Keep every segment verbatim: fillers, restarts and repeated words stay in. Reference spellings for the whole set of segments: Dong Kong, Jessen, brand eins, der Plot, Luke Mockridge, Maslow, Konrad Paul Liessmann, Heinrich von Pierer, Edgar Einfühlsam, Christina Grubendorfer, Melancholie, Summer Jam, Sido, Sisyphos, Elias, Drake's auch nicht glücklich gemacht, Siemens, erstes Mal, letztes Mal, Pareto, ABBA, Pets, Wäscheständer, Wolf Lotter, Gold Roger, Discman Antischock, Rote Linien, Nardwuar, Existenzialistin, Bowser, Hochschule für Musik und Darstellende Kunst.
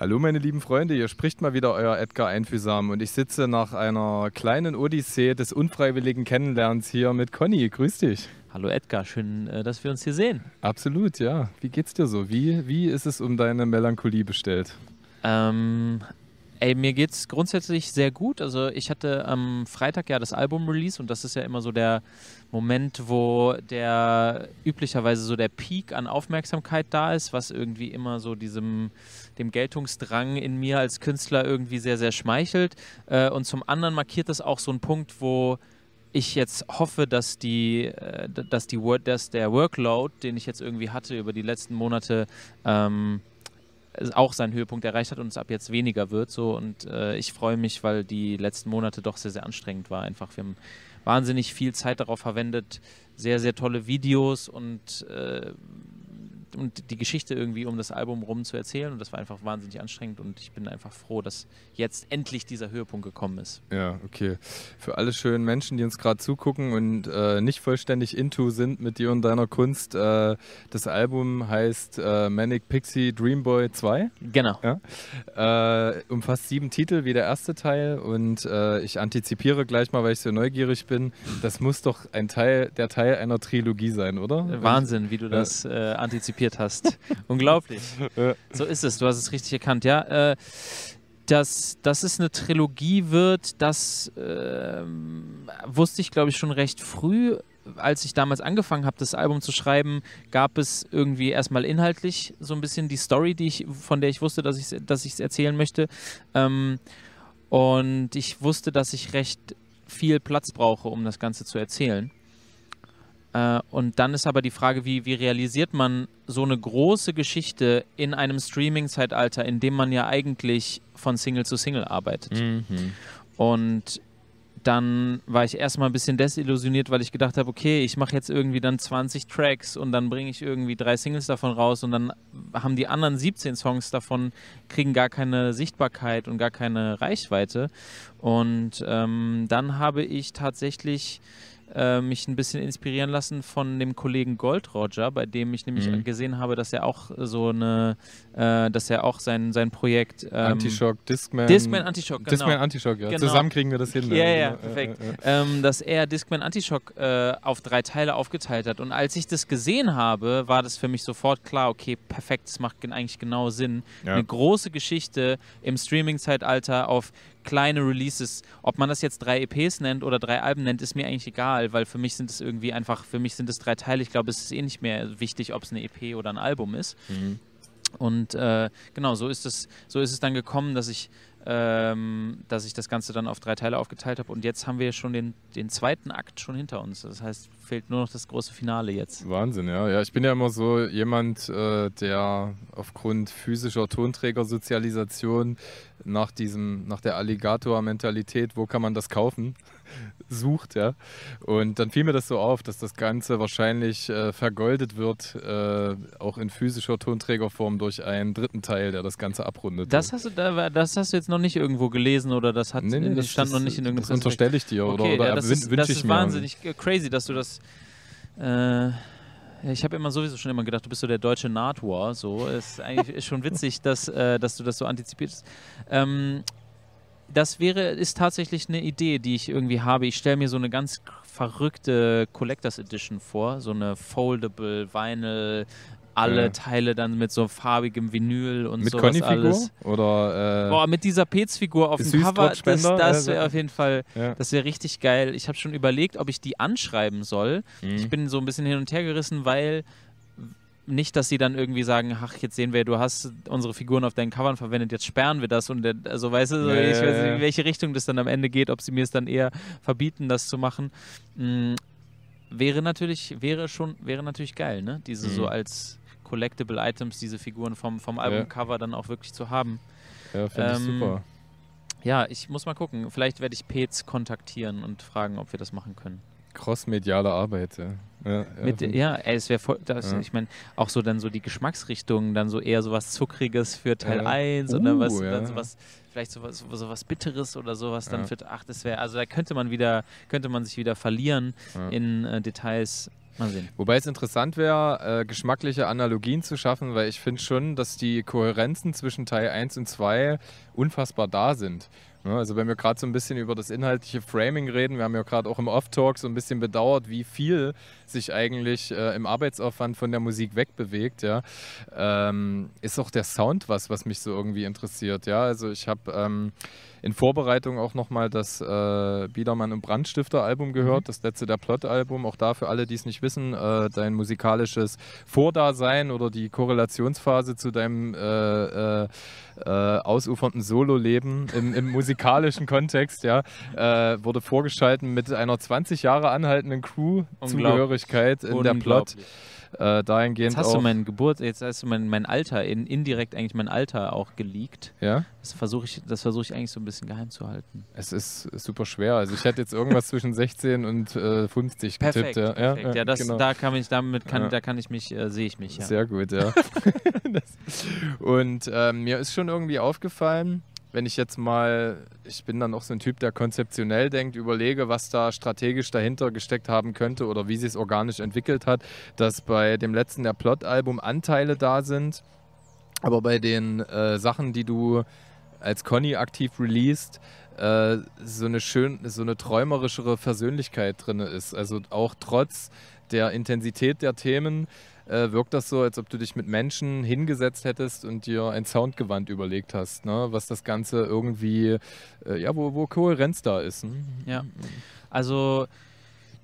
Hallo meine lieben Freunde, hier spricht mal wieder euer Edgar Einfühlsam und ich sitze nach einer kleinen Odyssee des unfreiwilligen Kennenlernens hier mit Conny. Grüß dich. Hallo Edgar, schön, dass wir uns hier sehen. Absolut, ja. Wie geht's dir so? Wie, wie ist es um deine Melancholie bestellt? Ähm, ey, mir geht's grundsätzlich sehr gut. Also ich hatte am Freitag ja das Album-Release und das ist ja immer so der Moment, wo der üblicherweise so der Peak an Aufmerksamkeit da ist, was irgendwie immer so diesem dem Geltungsdrang in mir als Künstler irgendwie sehr, sehr schmeichelt. Äh, und zum anderen markiert das auch so einen Punkt, wo ich jetzt hoffe, dass, die, äh, dass, die, dass der Workload, den ich jetzt irgendwie hatte über die letzten Monate, ähm, auch seinen Höhepunkt erreicht hat und es ab jetzt weniger wird. So. Und äh, ich freue mich, weil die letzten Monate doch sehr, sehr anstrengend war. Einfach, wir haben wahnsinnig viel Zeit darauf verwendet, sehr, sehr tolle Videos und äh, und die Geschichte irgendwie um das Album rum zu erzählen und das war einfach wahnsinnig anstrengend und ich bin einfach froh, dass jetzt endlich dieser Höhepunkt gekommen ist. Ja, okay. Für alle schönen Menschen, die uns gerade zugucken und äh, nicht vollständig into sind mit dir und deiner Kunst, äh, das Album heißt äh, Manic Pixie Dream Boy zwei. Genau. Ja? Äh, umfasst sieben Titel wie der erste Teil und äh, ich antizipiere gleich mal, weil ich so neugierig bin, das muss doch ein Teil, der Teil einer Trilogie sein, oder? Wahnsinn, wie du das äh, antizipierst hast. Unglaublich. So ist es, du hast es richtig erkannt. Ja, äh, dass, dass es eine Trilogie wird, das äh, wusste ich, glaube ich, schon recht früh. Als ich damals angefangen habe, das Album zu schreiben, gab es irgendwie erstmal inhaltlich so ein bisschen die Story, die ich, von der ich wusste, dass ich es dass ich's erzählen möchte. Ähm, und ich wusste, dass ich recht viel Platz brauche, um das Ganze zu erzählen. Äh, und dann ist aber die Frage, wie, wie realisiert man so eine große Geschichte in einem Streaming-Zeitalter, in dem man ja eigentlich von Single zu Single arbeitet. Mhm. Und dann war ich erstmal ein bisschen desillusioniert, weil ich gedacht habe, okay, ich mache jetzt irgendwie dann zwanzig Tracks und dann bringe ich irgendwie drei Singles davon raus und dann haben die anderen siebzehn Songs davon, kriegen gar keine Sichtbarkeit und gar keine Reichweite. Und ähm, dann habe ich tatsächlich mich ein bisschen inspirieren lassen von dem Kollegen Gold Roger, bei dem ich nämlich mhm. gesehen habe, dass er auch so eine, äh, dass er auch sein, sein Projekt ähm, Antischock, Discman, Discman Antischock, genau. Discman Antischock, ja. Genau. Zusammen kriegen wir das hin. Ja, ja, perfekt. Äh, äh, äh. Ähm, dass er Discman Antischock äh, auf drei Teile aufgeteilt hat und als ich das gesehen habe, war das für mich sofort klar, okay, perfekt, das macht eigentlich genau Sinn. Ja. Eine große Geschichte im Streaming-Zeitalter auf kleine Releases, ob man das jetzt drei E Ps nennt oder drei Alben nennt, ist mir eigentlich egal, weil für mich sind es irgendwie einfach, für mich sind es drei Teile, ich glaube, es ist eh nicht mehr wichtig, ob es eine E P oder ein Album ist. Mhm. Und äh, genau, so ist es, so ist es dann gekommen, dass ich, ähm, dass ich das Ganze dann auf drei Teile aufgeteilt habe und jetzt haben wir schon den, den zweiten Akt schon hinter uns, das heißt, fehlt nur noch das große Finale jetzt. Wahnsinn, ja. Ja, ich bin ja immer so jemand, äh, der aufgrund physischer Tonträgersozialisation nach diesem, nach der Alligator-Mentalität, wo kann man das kaufen, sucht, ja. Und dann fiel mir das so auf, dass das Ganze wahrscheinlich äh, vergoldet wird, äh, auch in physischer Tonträgerform durch einen dritten Teil, der das Ganze abrundet. Das hast du, da, das hast du jetzt noch nicht irgendwo gelesen oder das hat nee, nee, das stand das, noch nicht in irgendeinem. Das unterstelle ich dir, okay, oder, oder ja, das ist, das ist wahnsinnig crazy, dass du das. Äh, ich habe immer sowieso schon immer gedacht, du bist so der deutsche Nardwuar. So ist eigentlich schon witzig, dass, äh, dass du das so antizipierst. Ähm, Das wäre, ist tatsächlich eine Idee, die ich irgendwie habe. Ich stelle mir so eine ganz verrückte Collectors Edition vor, so eine Foldable Vinyl, alle ja. Teile dann mit so farbigem Vinyl und mit sowas alles. Oder, äh, Boah, mit dieser Pets-Figur auf dem Cover, das, das wäre auf jeden Fall, ja. das wäre richtig geil. Ich habe schon überlegt, ob ich die anschreiben soll. Mhm. Ich bin so ein bisschen hin und her gerissen, weil nicht, dass sie dann irgendwie sagen, ach, jetzt sehen wir, du hast unsere Figuren auf deinen Covern verwendet, jetzt sperren wir das und der, also weißt du, so, yeah, ich weiß nicht, in welche Richtung das dann am Ende geht, ob sie mir es dann eher verbieten, das zu machen. Mhm. Wäre natürlich, wäre schon, wäre natürlich geil, ne? Diese mhm. so als Collectible Items, diese Figuren vom, vom Albumcover ja. dann auch wirklich zu haben. Ja, finde ähm, ich super. Ja, ich muss mal gucken. Vielleicht werde ich Pets kontaktieren und fragen, ob wir das machen können. Crossmediale Arbeit, ja. Ja, ja. Mit, ja ey, es wäre voll, das, ja. ich meine, auch so dann so die Geschmacksrichtungen, dann so eher sowas Zuckriges für Teil ja. eins oder uh, was, ja. dann sowas, vielleicht sowas, sowas Bitteres oder sowas ja. dann für, ach, das wäre, also da könnte man wieder, könnte man sich wieder verlieren ja. in äh, Details. Mal sehen. Wobei es interessant wäre, äh, geschmackliche Analogien zu schaffen, weil ich finde schon, dass die Kohärenzen zwischen Teil eins und zwei unfassbar da sind. Ja, also wenn wir gerade so ein bisschen über das inhaltliche Framing reden, wir haben ja gerade auch im Off-Talk so ein bisschen bedauert, wie viel sich eigentlich äh, im Arbeitsaufwand von der Musik wegbewegt, ja, ähm, ist auch der Sound was, was mich so irgendwie interessiert. Ja, also ich habe ähm, in Vorbereitung auch nochmal das äh, Biedermann und Brandstifter Album gehört, mhm. das letzte der Plot Album, auch da für alle, die es nicht wissen, äh, dein musikalisches Vordasein oder die Korrelationsphase zu deinem äh, äh, äh, ausufernden Solo-Leben im, im musikalischen Kontext, ja, äh, wurde vorgeschalten mit einer zwanzig Jahre anhaltenden Crew-Zugehörigkeit in der Plot. Äh, dahingehend jetzt hast du mein Geburt, jetzt hast du mein, mein Alter, in, indirekt eigentlich mein Alter auch geleakt. Ja? Das versuche ich, das versuche ich eigentlich so ein bisschen geheim zu halten. Es ist super schwer. Also ich hätte jetzt irgendwas zwischen sechzehn und fünfzig getippt. Perfekt, ja, perfekt. Ja, ja, das, genau. Da kann ich damit, kann, ja. da kann ich mich, äh, sehe ich mich. Ja. Sehr gut, ja. Und ähm, mir ist schon irgendwie aufgefallen, wenn ich jetzt mal, ich bin dann auch so ein Typ, der konzeptionell denkt, überlege, was da strategisch dahinter gesteckt haben könnte oder wie sie es organisch entwickelt hat, dass bei dem letzten der Plot-Album Anteile da sind, aber bei den äh, Sachen, die du als Conny aktiv released, äh, so eine schön, so eine träumerischere Versöhnlichkeit drin ist. Also auch trotz der Intensität der Themen Äh, wirkt das so, als ob du dich mit Menschen hingesetzt hättest und dir ein Soundgewand überlegt hast, ne? Was das Ganze irgendwie, äh, ja, wo, wo Kohärenz da ist. Hm? Ja, also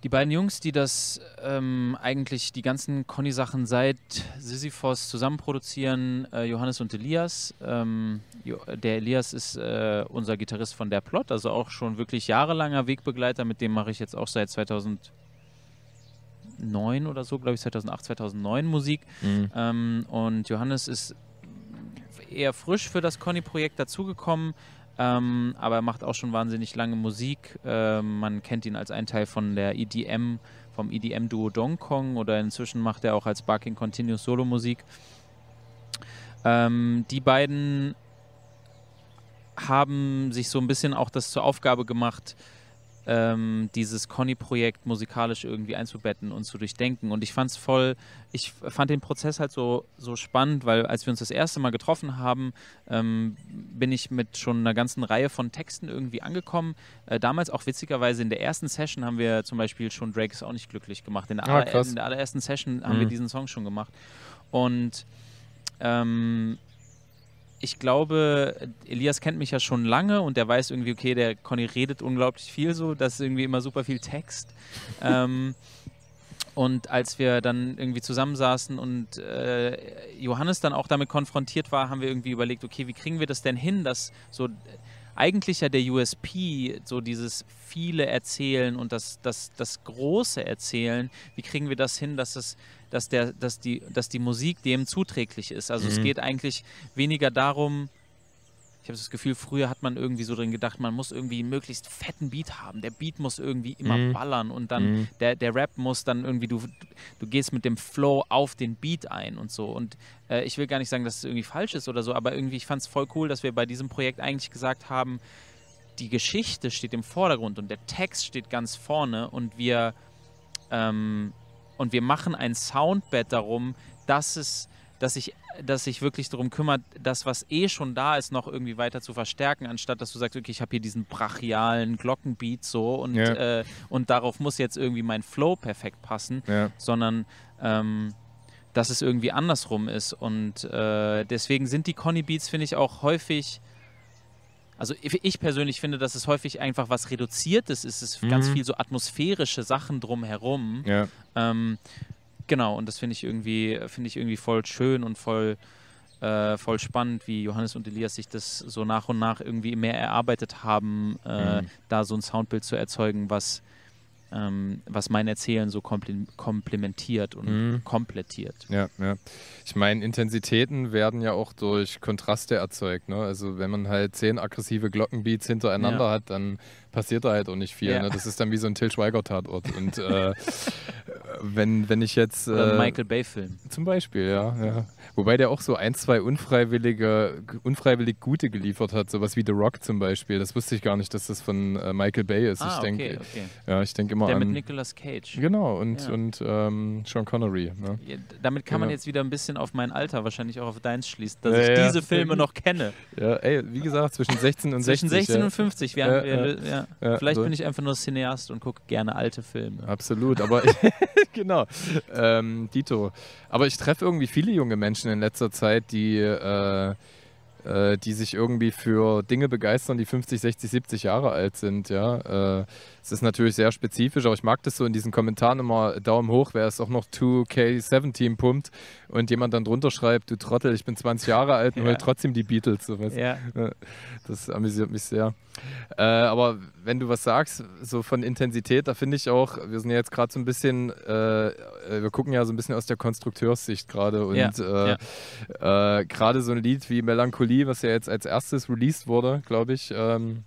die beiden Jungs, die das ähm, eigentlich die ganzen Conny-Sachen seit Sisyphos zusammen produzieren, äh, Johannes und Elias. Ähm, jo der Elias ist äh, unser Gitarrist von der Plot, also auch schon wirklich jahrelanger Wegbegleiter, mit dem mache ich jetzt auch seit zweitausendneun oder so, glaube ich, zweitausendacht, zweitausendneun Musik. Mhm. Ähm, und Johannes ist eher frisch für das Conny-Projekt dazugekommen, ähm, aber er macht auch schon wahnsinnig lange Musik. Ähm, man kennt ihn als einen Teil von der E D M, vom E D M-Duo Dong Kong, oder inzwischen macht er auch als Barking Continuous Solo-Musik. Ähm, die beiden haben sich so ein bisschen auch das zur Aufgabe gemacht, Ähm, dieses Conny-Projekt musikalisch irgendwie einzubetten und zu durchdenken. Und ich fand's voll, ich fand den Prozess halt so, so spannend, weil als wir uns das erste Mal getroffen haben, ähm, bin ich mit schon einer ganzen Reihe von Texten irgendwie angekommen. Äh, damals auch witzigerweise in der ersten Session haben wir zum Beispiel schon Drake's auch nicht glücklich gemacht. In der, ah, aller, in der allerersten Session mhm. haben wir diesen Song schon gemacht. Und ähm, ich glaube, Elias kennt mich ja schon lange und der weiß irgendwie, okay, der Conny redet unglaublich viel so, das ist irgendwie immer super viel Text. ähm, und als wir dann irgendwie zusammensaßen und äh, Johannes dann auch damit konfrontiert war, haben wir irgendwie überlegt, okay, wie kriegen wir das denn hin, dass so eigentlich ja der U S P, so dieses viele Erzählen und das, das, das große Erzählen, wie kriegen wir das hin, dass es Dass, der, dass, die, dass die Musik dem zuträglich ist. Also mhm. es geht eigentlich weniger darum, ich habe das Gefühl, früher hat man irgendwie so drin gedacht, man muss irgendwie einen möglichst fetten Beat haben. Der Beat muss irgendwie immer mhm. ballern und dann mhm. der, der Rap muss dann irgendwie, du, du gehst mit dem Flow auf den Beat ein und so. Und äh, ich will gar nicht sagen, dass es irgendwie falsch ist oder so, aber irgendwie, ich fand es voll cool, dass wir bei diesem Projekt eigentlich gesagt haben, die Geschichte steht im Vordergrund und der Text steht ganz vorne und wir... Ähm, Und wir machen ein Soundbed darum, dass es, dass ich, dass sich wirklich darum kümmert, das, was eh schon da ist, noch irgendwie weiter zu verstärken, anstatt dass du sagst, okay, ich habe hier diesen brachialen Glockenbeat so und, ja. äh, und darauf muss jetzt irgendwie mein Flow perfekt passen, ja. sondern ähm, dass es irgendwie andersrum ist. Und äh, deswegen sind die Conny-Beats, finde ich, auch häufig. Also ich persönlich finde, dass es häufig einfach was Reduziertes ist. Es ist mhm. ganz viel so atmosphärische Sachen drumherum. Ja. Ähm, genau, und das finde ich irgendwie, finde ich irgendwie voll schön und voll, äh, voll spannend, wie Johannes und Elias sich das so nach und nach irgendwie mehr erarbeitet haben, äh, mhm. da so ein Soundbild zu erzeugen, was, ähm, was mein Erzählen so komplementiert und mhm. komplettiert. Ja, ja. Ich meine, Intensitäten werden ja auch durch Kontraste erzeugt, ne? Also wenn man halt zehn aggressive Glockenbeats hintereinander ja. hat, dann passiert da halt auch nicht viel. Ja. Ne? Das ist dann wie so ein Til Schweiger-Tatort. Und äh, wenn, wenn ich jetzt... Oder äh, Michael Bay-Film. Zum Beispiel, ja, ja. Wobei der auch so ein, zwei unfreiwillige, unfreiwillig Gute geliefert hat. Sowas wie The Rock zum Beispiel. Das wusste ich gar nicht, dass das von äh, Michael Bay ist. Ah, ich denke, okay, okay. Ja, ich denke immer der an... Der mit Nicolas Cage. Genau, und, ja. und ähm, Sean Connery. Ne? Ja, damit kann ja. man jetzt wieder ein bisschen auf mein Alter, wahrscheinlich auch auf deins schließen, dass ja, ich ja. diese Filme noch kenne. Ja, ey, wie gesagt, zwischen sechzehn und zwischen sechzehn ja. und fünfzig. Wir haben, ja, wir, ja. Ja, vielleicht so. bin ich einfach nur Cineast und gucke gerne alte Filme. Absolut, aber ich, genau, ähm, Dito. Aber ich treffe irgendwie viele junge Menschen in letzter Zeit, die, äh, äh, die sich irgendwie für Dinge begeistern, die fünfzig, sechzig, siebzig Jahre alt sind. Ja, äh, es ist natürlich sehr spezifisch, aber ich mag das so in diesen Kommentaren immer, Daumen hoch, wer es auch noch zwei K siebzehn pumpt und jemand dann drunter schreibt, du Trottel, ich bin zwanzig Jahre alt und ja. hol trotzdem die Beatles. So was. Ja. Das amüsiert mich sehr. Äh, aber wenn du was sagst, so von Intensität, da finde ich auch, wir sind ja jetzt gerade so ein bisschen, äh, wir gucken ja so ein bisschen aus der Konstrukteurssicht gerade und ja. äh, ja. äh, gerade so ein Lied wie Melancholie, was ja jetzt als erstes released wurde, glaube ich, ähm,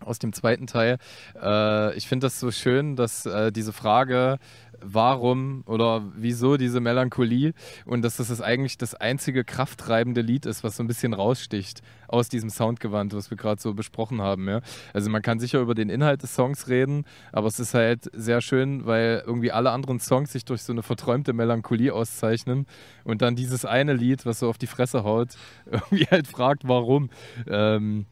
aus dem zweiten Teil. Äh, ich finde das so schön, dass äh, diese Frage, warum oder wieso diese Melancholie und dass das eigentlich das einzige krafttreibende Lied ist, was so ein bisschen raussticht aus diesem Soundgewand, was wir gerade so besprochen haben. Ja? Also man kann sicher über den Inhalt des Songs reden, aber es ist halt sehr schön, weil irgendwie alle anderen Songs sich durch so eine verträumte Melancholie auszeichnen und dann dieses eine Lied, was so auf die Fresse haut, irgendwie halt fragt, warum. Ähm,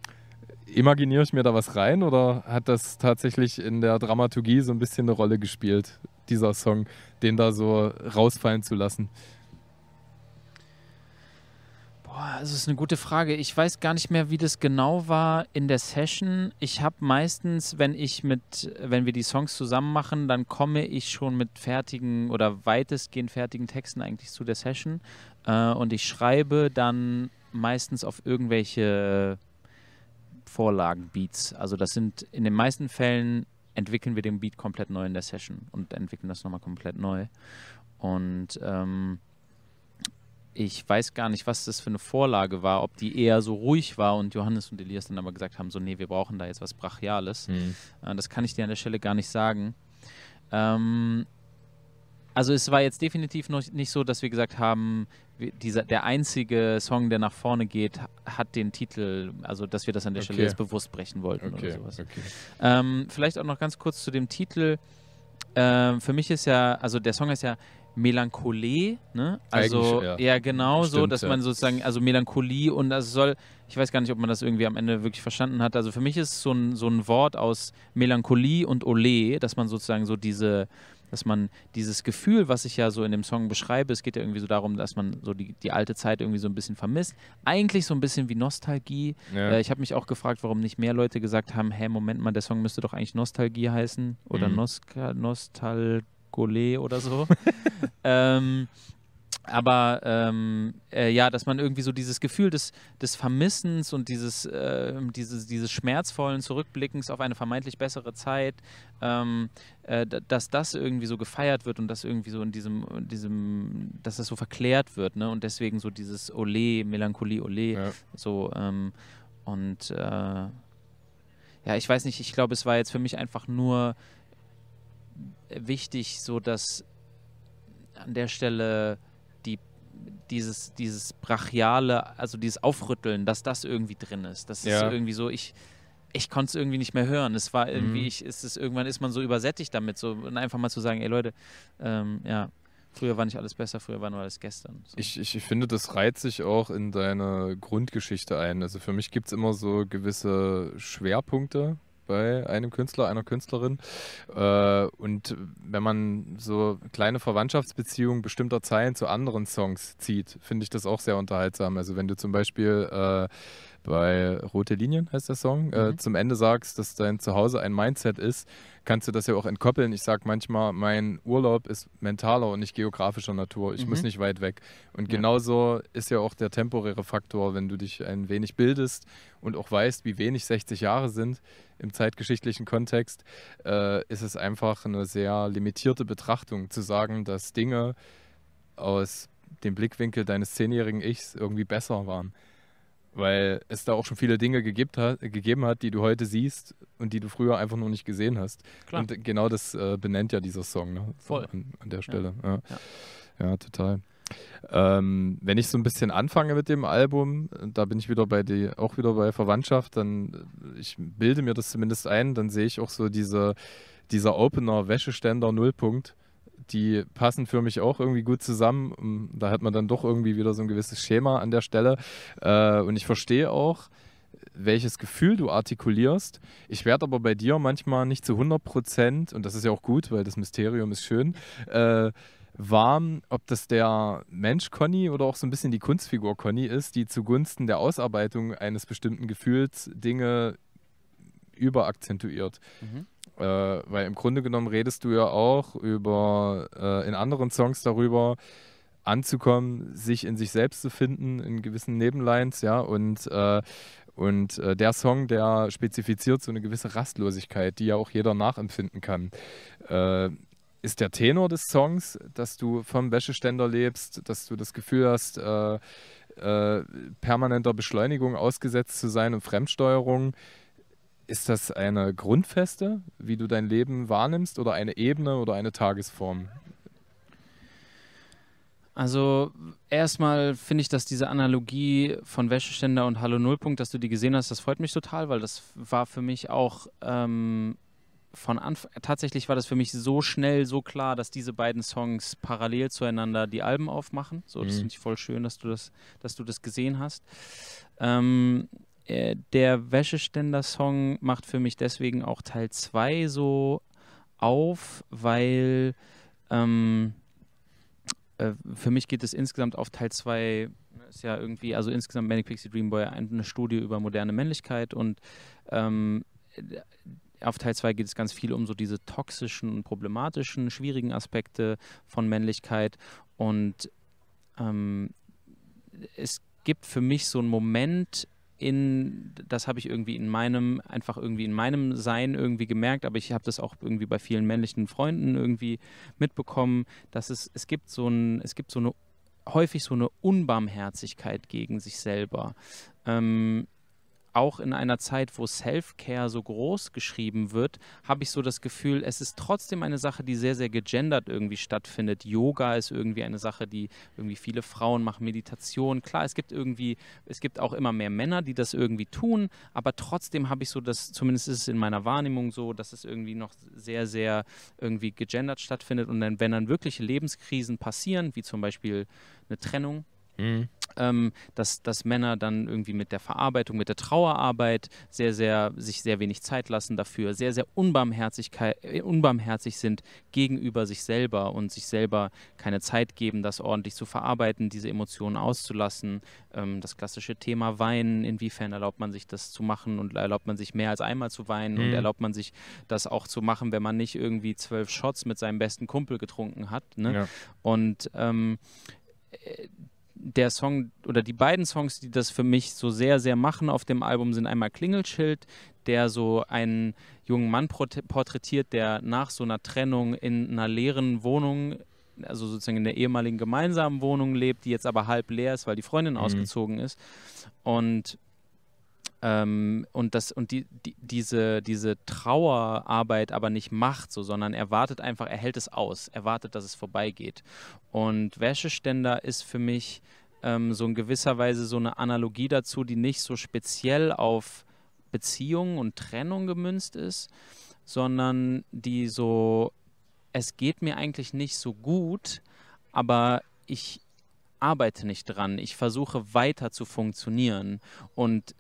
imaginiere ich mir da was rein oder hat das tatsächlich in der Dramaturgie so ein bisschen eine Rolle gespielt, dieser Song, den da so rausfallen zu lassen? Boah, das ist eine gute Frage. Ich weiß gar nicht mehr, wie das genau war in der Session. Ich habe meistens, wenn ich mit, wenn wir die Songs zusammen machen, dann komme ich schon mit fertigen oder weitestgehend fertigen Texten eigentlich zu der Session äh, und ich schreibe dann meistens auf irgendwelche Vorlagen, Beats. Also das sind in den meisten Fällen entwickeln wir den Beat komplett neu in der Session und entwickeln das nochmal komplett neu. Und ähm, ich weiß gar nicht, was das für eine Vorlage war, ob die eher so ruhig war und Johannes und Elias dann aber gesagt haben, so nee, wir brauchen da jetzt was Brachiales. Mhm. Äh, das kann ich dir an der Stelle gar nicht sagen. Ähm, also es war jetzt definitiv noch nicht so, dass wir gesagt haben, dieser, der einzige Song, der nach vorne geht, hat den Titel, also dass wir das an der okay. Stelle jetzt bewusst brechen wollten okay, oder sowas. Okay. Ähm, vielleicht auch noch ganz kurz zu dem Titel. Ähm, für mich ist ja, also der Song ist ja Melancholie, ne? Also ja. ja genau Stimmt, so, dass ja. man sozusagen, also Melancholie und das soll, ich weiß gar nicht, ob man das irgendwie am Ende wirklich verstanden hat. Also für mich ist so ein, so ein Wort aus Melancholie und Ole, dass man sozusagen so diese dass man dieses Gefühl, was ich ja so in dem Song beschreibe, es geht ja irgendwie so darum, dass man so die, die alte Zeit irgendwie so ein bisschen vermisst. Eigentlich so ein bisschen wie Nostalgie. Ja. Äh, ich habe mich auch gefragt, warum nicht mehr Leute gesagt haben, hey, Moment mal, der Song müsste doch eigentlich Nostalgie heißen oder mhm. Noska, Nostalgole oder so. ähm, aber ähm, äh, ja, dass man irgendwie so dieses Gefühl des, des Vermissens und dieses, äh, dieses, dieses schmerzvollen Zurückblickens auf eine vermeintlich bessere Zeit, ähm, äh, dass das irgendwie so gefeiert wird und dass irgendwie so in diesem, in diesem dass das so verklärt wird, ne? Und deswegen so dieses Ole, Melancholie, Ole, ja. so ähm, und äh, ja, ich weiß nicht, ich glaube, es war jetzt für mich einfach nur wichtig, so dass an der Stelle dieses, dieses brachiale, also dieses Aufrütteln, dass das irgendwie drin ist. Das ja. ist irgendwie so, ich, ich konnte es irgendwie nicht mehr hören. Es war irgendwie, mhm. ich, ist es, irgendwann ist man so übersättigt damit, so und einfach mal zu sagen, ey Leute, ähm, ja, früher war nicht alles besser, früher war nur alles gestern. So. Ich, ich, ich finde, das reiht sich auch in deine Grundgeschichte ein. Also für mich gibt es immer so gewisse Schwerpunkte bei einem Künstler, einer Künstlerin. Äh, und wenn man so kleine Verwandtschaftsbeziehungen bestimmter Zeilen zu anderen Songs zieht, finde ich das auch sehr unterhaltsam. Also wenn du zum Beispiel äh, bei Rote Linien, heißt der Song, mhm. äh, zum Ende sagst, dass dein Zuhause ein Mindset ist, kannst du das ja auch entkoppeln. Ich sage manchmal, mein Urlaub ist mentaler und nicht geografischer Natur. Ich mhm. muss nicht weit weg. Und ja. genauso ist ja auch der temporäre Faktor, wenn du dich ein wenig bildest und auch weißt, wie wenig sechzig Jahre sind im zeitgeschichtlichen Kontext, äh, ist es einfach eine sehr limitierte Betrachtung, zu sagen, dass Dinge aus dem Blickwinkel deines zehnjährigen Ichs irgendwie besser waren. weil es da auch schon viele Dinge gegeben hat, die du heute siehst und die du früher einfach nur nicht gesehen hast. Klar. Und genau das äh, benennt ja dieser Song, ne? Voll. An, an der Stelle. Ja, ja. ja. ja total. Ähm, wenn ich so ein bisschen anfange mit dem Album, da bin ich wieder bei die, auch wieder bei Verwandtschaft, dann, ich bilde mir das zumindest ein, dann sehe ich auch so diese, dieser Opener Wäscheständer Nullpunkt, die passen für mich auch irgendwie gut zusammen. Da hat man dann doch irgendwie wieder so ein gewisses Schema an der Stelle. Äh, und ich verstehe auch, welches Gefühl du artikulierst. Ich werde aber bei dir manchmal nicht zu hundert Prozent, und das ist ja auch gut, weil das Mysterium ist schön, äh, warm, ob das der Mensch Conny oder auch so ein bisschen die Kunstfigur Conny ist, die zugunsten der Ausarbeitung eines bestimmten Gefühls Dinge überakzentuiert. Mhm. Äh, weil im Grunde genommen redest du ja auch über, äh, in anderen Songs darüber, anzukommen, sich in sich selbst zu finden, in gewissen Nebenlines, ja, und, äh, und äh, der Song, der spezifiziert so eine gewisse Rastlosigkeit, die ja auch jeder nachempfinden kann. Äh, Ist der Tenor des Songs, dass du vom Wäscheständer lebst, dass du das Gefühl hast, äh, äh, permanenter Beschleunigung ausgesetzt zu sein und Fremdsteuerung? Ist das eine Grundfeste, wie du dein Leben wahrnimmst, oder eine Ebene oder eine Tagesform? Also erstmal finde ich, dass diese Analogie von Wäscheständer und Hallo Nullpunkt, dass du die gesehen hast, das freut mich total, weil das war für mich auch... Ähm Von Anfang, tatsächlich war das für mich so schnell, so klar, dass diese beiden Songs parallel zueinander die Alben aufmachen. So, das mhm. finde ich voll schön, dass du das, dass du das gesehen hast. Ähm, äh, der Wäscheständer-Song macht für mich deswegen auch Teil zwei so auf, weil ähm, äh, für mich geht es insgesamt auf Teil zwei, ist ja irgendwie, also insgesamt Manic Pixie Dream Boy, eine Studie über moderne Männlichkeit, und ähm, auf Teil zwei geht es ganz viel um so diese toxischen und problematischen, schwierigen Aspekte von Männlichkeit, und ähm, es gibt für mich so einen Moment in, das habe ich irgendwie in meinem, einfach irgendwie in meinem Sein irgendwie gemerkt, aber ich habe das auch irgendwie bei vielen männlichen Freunden irgendwie mitbekommen, dass es, es gibt so ein, es gibt so eine, häufig so eine Unbarmherzigkeit gegen sich selber. Ähm, Auch in einer Zeit, wo Self-Care so groß geschrieben wird, habe ich so das Gefühl, es ist trotzdem eine Sache, die sehr, sehr gegendert irgendwie stattfindet. Yoga ist irgendwie eine Sache, die irgendwie viele Frauen machen, Meditation. Klar, es gibt irgendwie, es gibt auch immer mehr Männer, die das irgendwie tun, aber trotzdem habe ich so das, zumindest ist es in meiner Wahrnehmung so, dass es irgendwie noch sehr, sehr irgendwie gegendert stattfindet. Und dann, wenn dann wirkliche Lebenskrisen passieren, wie zum Beispiel eine Trennung, Mhm. Ähm, dass, dass Männer dann irgendwie mit der Verarbeitung, mit der Trauerarbeit sehr, sehr, sich sehr wenig Zeit lassen dafür, sehr, sehr unbarmherzig, unbarmherzig sind gegenüber sich selber und sich selber keine Zeit geben, das ordentlich zu verarbeiten, diese Emotionen auszulassen. Ähm, das klassische Thema Weinen, inwiefern erlaubt man sich das zu machen und erlaubt man sich mehr als einmal zu weinen mhm. und erlaubt man sich das auch zu machen, wenn man nicht irgendwie zwölf Shots mit seinem besten Kumpel getrunken hat. Ne? Ja. Und ähm, der Song oder die beiden Songs, die das für mich so sehr, sehr machen auf dem Album, sind einmal Klingelschild, der so einen jungen Mann porträtiert, der nach so einer Trennung in einer leeren Wohnung, also sozusagen in der ehemaligen gemeinsamen Wohnung lebt, die jetzt aber halb leer ist, weil die Freundin mhm. ausgezogen ist. Und Ähm, und das, und die, die, diese, diese Trauerarbeit aber nicht macht, so, sondern er wartet einfach, er hält es aus, er wartet, dass es vorbeigeht. Und Wäscheständer ist für mich ähm, so in gewisser Weise so eine Analogie dazu, die nicht so speziell auf Beziehung und Trennung gemünzt ist, sondern die so, es geht mir eigentlich nicht so gut, aber ich arbeite nicht dran, ich versuche weiter zu funktionieren, und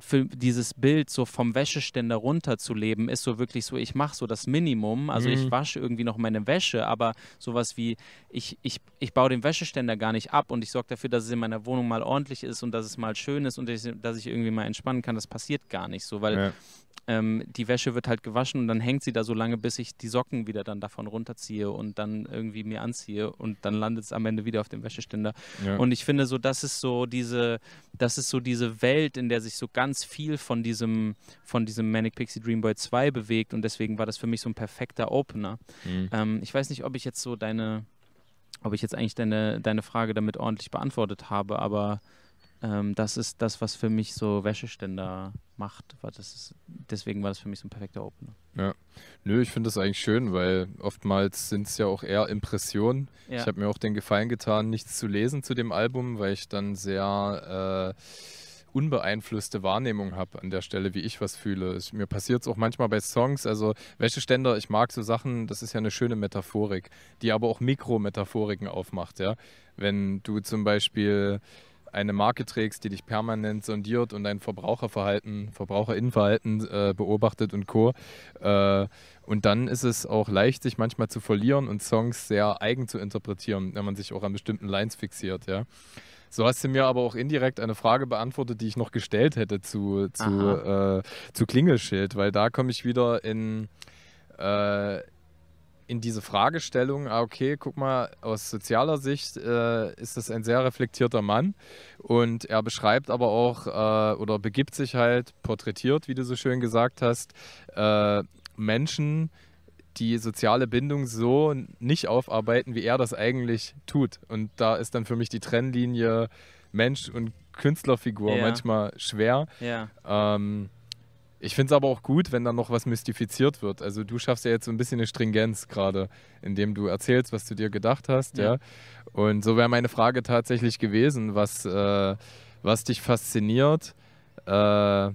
für dieses Bild so vom Wäscheständer runterzuleben, ist so wirklich so, ich mache so das Minimum, also mhm. ich wasche irgendwie noch meine Wäsche, aber sowas wie, ich, ich, ich baue den Wäscheständer gar nicht ab und ich sorge dafür, dass es in meiner Wohnung mal ordentlich ist und dass es mal schön ist und ich, dass ich irgendwie mal entspannen kann, das passiert gar nicht so, weil ja. ähm, die Wäsche wird halt gewaschen und dann hängt sie da so lange, bis ich die Socken wieder dann davon runterziehe und dann irgendwie mir anziehe, und dann landet es am Ende wieder auf dem Wäscheständer. Ja. Und ich finde so, das ist so diese, das ist so diese Welt, in der sich so ganz viel von diesem, von diesem Manic Pixie Dream Boy zwei bewegt, und deswegen war das für mich so ein perfekter Opener. Mhm. Ähm, ich weiß nicht, ob ich jetzt so deine, ob ich jetzt eigentlich deine, deine Frage damit ordentlich beantwortet habe, aber Ähm, das ist das, was für mich so Wäscheständer macht. Weil das ist, deswegen war das für mich so ein perfekter Opener. Ja. Nö, ich finde das eigentlich schön, weil oftmals sind es ja auch eher Impressionen. Ja. Ich habe mir auch den Gefallen getan, nichts zu lesen zu dem Album, weil ich dann sehr äh, unbeeinflusste Wahrnehmung habe an der Stelle, wie ich was fühle. Ich, mir passiert es auch manchmal bei Songs, also Wäscheständer, ich mag so Sachen, das ist ja eine schöne Metaphorik, die aber auch Mikrometaphoriken aufmacht, ja. Wenn du zum Beispiel eine Marke trägst, die dich permanent sondiert und dein Verbraucherverhalten, Verbraucherinnenverhalten äh, beobachtet und Co. Äh, und dann ist es auch leicht, sich manchmal zu verlieren und Songs sehr eigen zu interpretieren, wenn man sich auch an bestimmten Lines fixiert, ja. So hast du mir aber auch indirekt eine Frage beantwortet, die ich noch gestellt hätte zu, zu, äh, zu Klingelschild, weil da komme ich wieder in, äh, in diese Fragestellung, ah, okay, guck mal, aus sozialer Sicht äh, ist das ein sehr reflektierter Mann und er beschreibt aber auch äh, oder begibt sich halt, porträtiert, wie du so schön gesagt hast, äh, Menschen, die soziale Bindung so nicht aufarbeiten, wie er das eigentlich tut. Und da ist dann für mich die Trennlinie Mensch und Künstlerfigur ja. manchmal schwer. Ja. Ähm, ich finde es aber auch gut, wenn dann noch was mystifiziert wird. Also du schaffst ja jetzt so ein bisschen eine Stringenz gerade, indem du erzählst, was du dir gedacht hast. Ja. Ja? Und so wäre meine Frage tatsächlich gewesen, was, äh, was dich fasziniert, äh,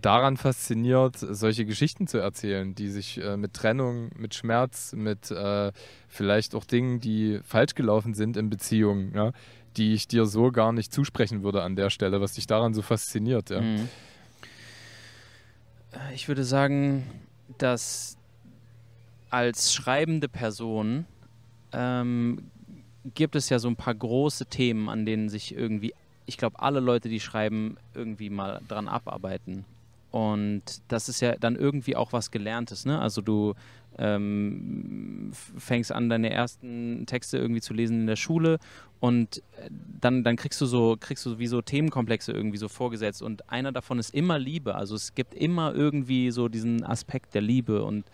daran fasziniert, solche Geschichten zu erzählen, die sich äh, mit Trennung, mit Schmerz, mit äh, vielleicht auch Dingen, die falsch gelaufen sind in Beziehungen, ja, die ich dir so gar nicht zusprechen würde an der Stelle, was dich daran so fasziniert. Ja. Mhm. Ich würde sagen, dass als schreibende Person ähm, gibt es ja so ein paar große Themen, an denen sich irgendwie ich glaube, alle Leute, die schreiben, irgendwie mal dran abarbeiten. Und das ist ja dann irgendwie auch was Gelerntes, ne? Also du ähm, fängst an, deine ersten Texte irgendwie zu lesen in der Schule und dann, dann kriegst du so, kriegst du wie so Themenkomplexe irgendwie so vorgesetzt und einer davon ist immer Liebe. Also es gibt immer irgendwie so diesen Aspekt der Liebe und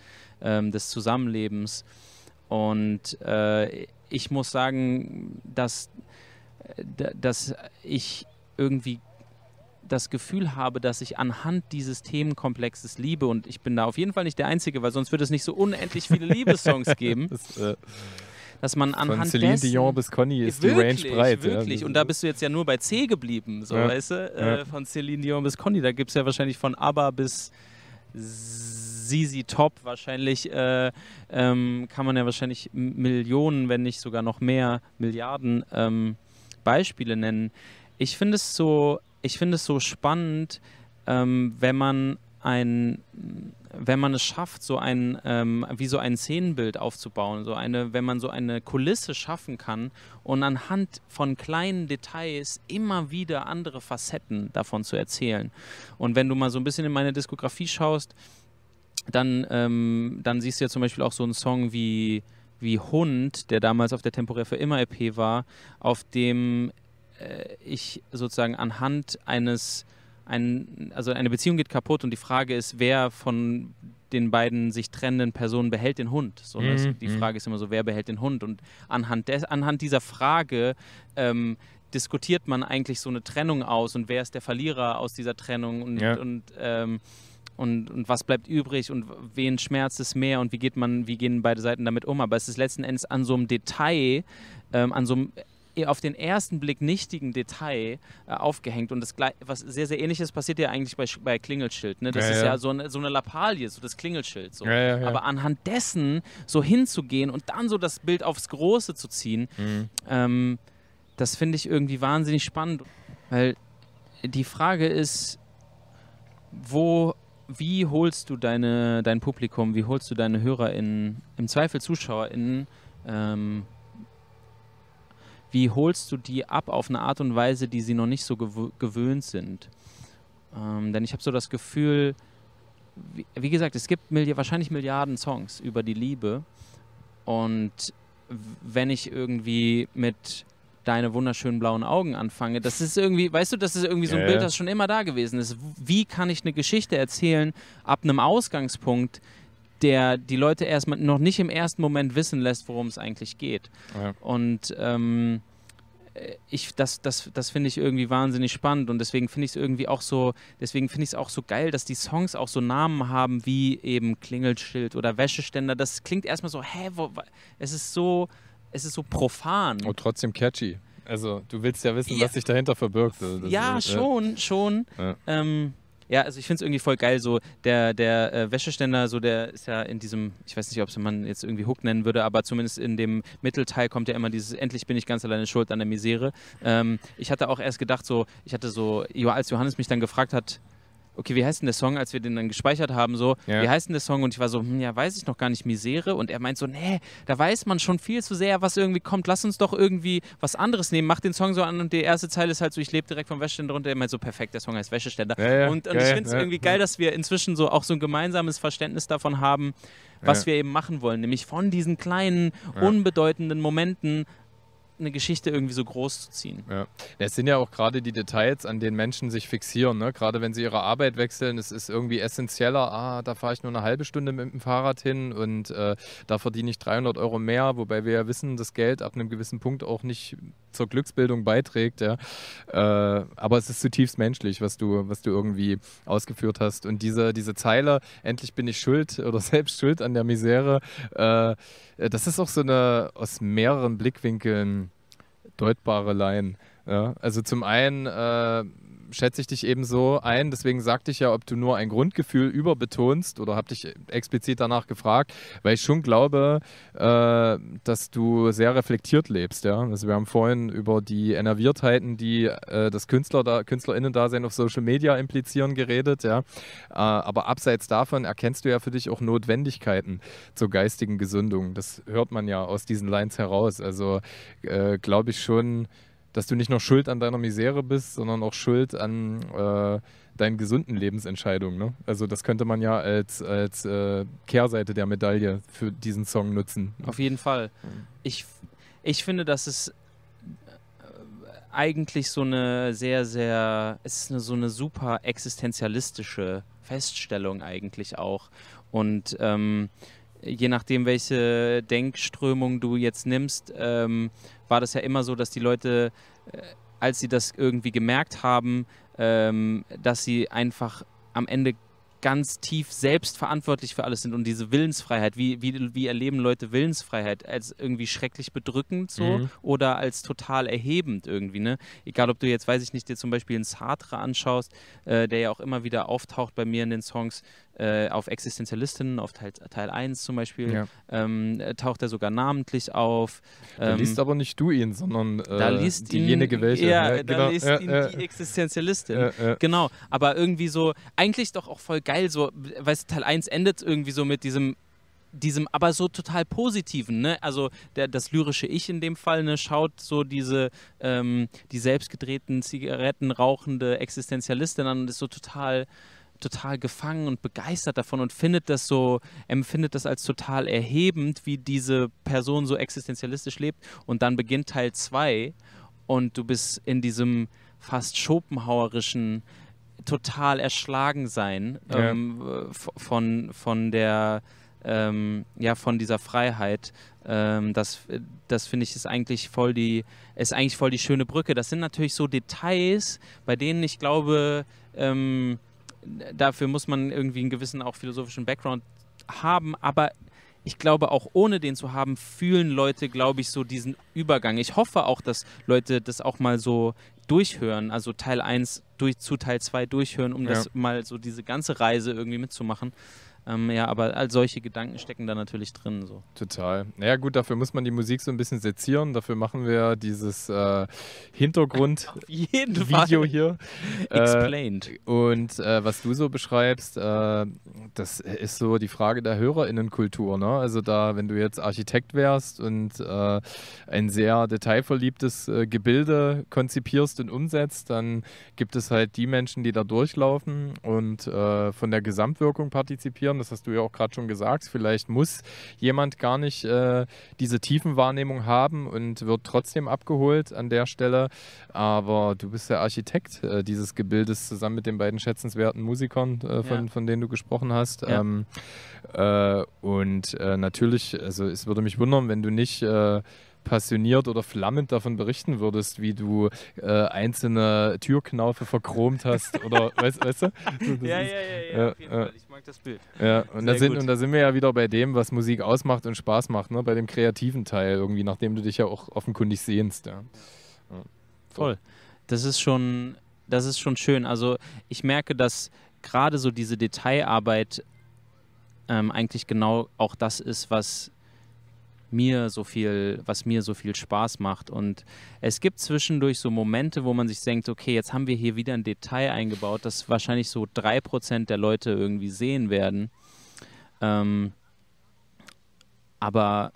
ähm, des Zusammenlebens. Und äh, ich muss sagen, dass dass ich irgendwie das Gefühl habe, dass ich anhand dieses Themenkomplexes Liebe, und ich bin da auf jeden Fall nicht der Einzige, weil sonst würde es nicht so unendlich viele Liebessongs geben, das, äh, dass man anhand dessen... Von Celine Dion bis Conny ist wirklich, die Range breit. Wirklich, ja. Und da bist du jetzt ja nur bei C geblieben, so, ja. weißt du? Äh, ja. Von Celine Dion bis Conny, da gibt es ja wahrscheinlich von ABBA bis Sisi Top wahrscheinlich, äh, ähm, kann man ja wahrscheinlich Millionen, wenn nicht sogar noch mehr, Milliarden... Ähm, Beispiele nennen. Ich finde es so, ich finde es so spannend, ähm, wenn man ein, wenn man es schafft, so ein, ähm, wie so ein Szenenbild aufzubauen, so eine, wenn man so eine Kulisse schaffen kann und anhand von kleinen Details immer wieder andere Facetten davon zu erzählen. Und wenn du mal so ein bisschen in meine Diskografie schaust, dann, ähm, dann siehst du ja zum Beispiel auch so einen Song wie wie Hund, der damals auf der Temporär für immer E P war, auf dem äh, ich sozusagen anhand eines, ein, also eine Beziehung geht kaputt und die Frage ist, wer von den beiden sich trennenden Personen behält den Hund. So, mhm. das, die Frage ist immer so, wer behält den Hund? Und anhand, des, anhand dieser Frage ähm, diskutiert man eigentlich so eine Trennung aus und wer ist der Verlierer aus dieser Trennung und, ja. und ähm, Und, und was bleibt übrig und wen schmerzt es mehr und wie geht man, wie gehen beide Seiten damit um? Aber es ist letzten Endes an so einem Detail, ähm, an so einem auf den ersten Blick nichtigen Detail äh, aufgehängt. Und das was sehr, sehr Ähnliches passiert ja eigentlich bei, bei Klingelschild. Ne? Das ja, ist ja, ja so, eine, so eine Lappalie, so das Klingelschild. So. Ja, ja, ja. Aber anhand dessen so hinzugehen und dann so das Bild aufs Große zu ziehen, mhm. ähm, das finde ich irgendwie wahnsinnig spannend. Weil die Frage ist, wo... Wie holst du deine, dein Publikum, wie holst du deine HörerInnen, im Zweifel ZuschauerInnen, ähm, wie holst du die ab auf eine Art und Weise, die sie noch nicht so gew- gewöhnt sind? Ähm, denn ich habe so das Gefühl, wie, wie gesagt, es gibt Milli- wahrscheinlich Milliarden Songs über die Liebe und wenn ich irgendwie mit... deine wunderschönen blauen Augen anfange. Das ist irgendwie, weißt du, das ist irgendwie so ein ja, Bild, das schon immer da gewesen ist. Wie kann ich eine Geschichte erzählen ab einem Ausgangspunkt, der die Leute erstmal noch nicht im ersten Moment wissen lässt, worum es eigentlich geht. Ja. Und ähm, ich, das, das, das finde ich irgendwie wahnsinnig spannend und deswegen finde ich es irgendwie auch so, deswegen finde ich es auch so geil, dass die Songs auch so Namen haben wie eben Klingelschild oder Wäscheständer. Das klingt erstmal so, hä, wo, es ist so, es ist so profan. Und trotzdem catchy. Also du willst ja wissen, ja, was sich dahinter verbirgt. Das ja, ist, schon, ja. schon. Ja. Ähm, ja, also ich finde es irgendwie voll geil, so der, der äh, Wäscheständer, so der ist ja in diesem, ich weiß nicht, ob man jetzt irgendwie Hook nennen würde, aber zumindest in dem Mittelteil kommt ja immer dieses, endlich bin ich ganz alleine schuld an der Misere. Ähm, ich hatte auch erst gedacht, so, ich hatte so, als Johannes mich dann gefragt hat, okay, wie heißt denn der Song, als wir den dann gespeichert haben, so, ja. wie heißt denn der Song? Und ich war so, hm, ja, weiß ich noch gar nicht, Misere. Und er meint so, nee, da weiß man schon viel zu sehr, was irgendwie kommt. Lass uns doch irgendwie was anderes nehmen. Mach den Song so an und die erste Zeile ist halt so, ich lebe direkt vom Wäscheständer runter. Er meint so, perfekt, der Song heißt Wäscheständer. Ja, ja, und und ja, ich finde es ja, irgendwie geil, dass wir inzwischen so auch so ein gemeinsames Verständnis davon haben, was ja. wir eben machen wollen. Nämlich von diesen kleinen, ja. unbedeutenden Momenten eine Geschichte irgendwie so groß zu ziehen. Ja. Es sind ja auch gerade die Details, an denen Menschen sich fixieren, ne? Gerade wenn sie ihre Arbeit wechseln, es ist irgendwie essentieller, ah, da fahre ich nur eine halbe Stunde mit dem Fahrrad hin und äh, da verdiene ich dreihundert Euro mehr, wobei wir ja wissen, dass Geld ab einem gewissen Punkt auch nicht zur Glücksbildung beiträgt. Ja? Äh, aber es ist zutiefst menschlich, was du, was du irgendwie ausgeführt hast. Und diese, diese Zeile, endlich bin ich schuld oder selbst schuld an der Misere, äh, das ist auch so eine aus mehreren Blickwinkeln deutbare Line. Ja? Also zum einen äh, schätze ich dich eben so ein, deswegen sagte ich ja, ob du nur ein Grundgefühl überbetonst oder habe dich explizit danach gefragt, weil ich schon glaube, äh, dass du sehr reflektiert lebst. Ja? Also wir haben vorhin über die Enerviertheiten, die äh, das Künstler da, KünstlerInnen-Dasein auf Social Media implizieren, geredet. Ja? Äh, aber abseits davon erkennst du ja für dich auch Notwendigkeiten zur geistigen Gesundung. Das hört man ja aus diesen Lines heraus. Also äh, glaube ich schon, dass du nicht noch schuld an deiner Misere bist, sondern auch schuld an äh, deinen gesunden Lebensentscheidungen. Ne? Also das könnte man ja als, als äh, Kehrseite der Medaille für diesen Song nutzen. Auf jeden Fall. Ich, ich finde, dass es eigentlich so eine sehr, sehr, es ist eine, so eine super existenzialistische Feststellung eigentlich auch. Und ähm, je nachdem, welche Denkströmung du jetzt nimmst, ähm, war das ja immer so, dass die Leute, äh, als sie das irgendwie gemerkt haben, ähm, dass sie einfach am Ende ganz tief selbst verantwortlich für alles sind und diese Willensfreiheit, wie, wie, wie erleben Leute Willensfreiheit? Als irgendwie schrecklich bedrückend so mhm. oder als total erhebend irgendwie, ne? Egal, ob du jetzt, weiß ich nicht, dir zum Beispiel einen Sartre anschaust, äh, der ja auch immer wieder auftaucht bei mir in den Songs, äh, auf Existenzialistinnen, auf Teil, Teil eins zum Beispiel, ja. ähm, taucht er sogar namentlich auf. Ähm, da liest aber nicht du ihn, sondern äh, da liest diejenige ihn, welche. Ja, ja da genau. liest ja, ihn ja, die ja. Existenzialistin. Ja, ja. Genau, aber irgendwie so, eigentlich doch auch voll geil. So, weißt du, Teil eins endet irgendwie so mit diesem, diesem aber so total positiven, ne? Also der, das lyrische Ich in dem Fall, ne, schaut so diese, ähm, die selbstgedrehten Zigaretten rauchende Existenzialistin an und ist so total, total gefangen und begeistert davon und findet das so, empfindet das als total erhebend, wie diese Person so existenzialistisch lebt. Und dann beginnt Teil zwei und du bist in diesem fast schopenhauerischen total erschlagen sein ja. ähm, von, von der ähm, ja von dieser Freiheit. Ähm, das das finde ich ist eigentlich voll die ist eigentlich voll die schöne Brücke. Das sind natürlich so Details, bei denen ich glaube, ähm, dafür muss man irgendwie einen gewissen auch philosophischen Background haben, aber ich glaube, auch ohne den zu haben, fühlen Leute, glaube ich, so diesen Übergang. Ich hoffe auch, dass Leute das auch mal so durchhören, also Teil eins durch, zu Teil zwei durchhören, um ja. das mal so diese ganze Reise irgendwie mitzumachen. Ähm, ja, aber all solche Gedanken stecken da natürlich drin. So. Total. Naja gut, dafür muss man die Musik so ein bisschen sezieren. Dafür machen wir dieses äh, Hintergrund-Video hier. Explained. Äh, und äh, was du so beschreibst, äh, das ist so die Frage der HörerInnenkultur. Ne? Also da, wenn du jetzt Architekt wärst und äh, ein sehr detailverliebtes äh, Gebilde konzipierst und umsetzt, dann gibt es halt die Menschen, die da durchlaufen und äh, von der Gesamtwirkung partizipieren. Das hast du ja auch gerade schon gesagt. Vielleicht muss jemand gar nicht äh, diese Tiefenwahrnehmung haben und wird trotzdem abgeholt an der Stelle. Aber du bist der Architekt äh, dieses Gebildes zusammen mit den beiden schätzenswerten Musikern, äh, von, ja. von denen du gesprochen hast. Ja. Ähm, äh, und äh, natürlich, also es würde mich wundern, wenn du nicht äh, passioniert oder flammend davon berichten würdest, wie du äh, einzelne Türknaufe verchromt hast oder weißt, weißt du? So, das ja, ist, ja, ja, ja, ja, auf jeden Fall. Ich mag das Bild. Ja, und, da sind, und da sind wir ja wieder bei dem, was Musik ausmacht und Spaß macht, ne? Bei dem kreativen Teil irgendwie, nachdem du dich ja auch offenkundig sehnst. Ja. Ja. Voll. Das ist schon, das ist schon schön. Also ich merke, dass gerade so diese Detailarbeit ähm, eigentlich genau auch das ist, was mir so viel, was mir so viel Spaß macht. Und es gibt zwischendurch so Momente, wo man sich denkt, okay, jetzt haben wir hier wieder ein Detail eingebaut, das wahrscheinlich so drei Prozent der Leute irgendwie sehen werden. Ähm, aber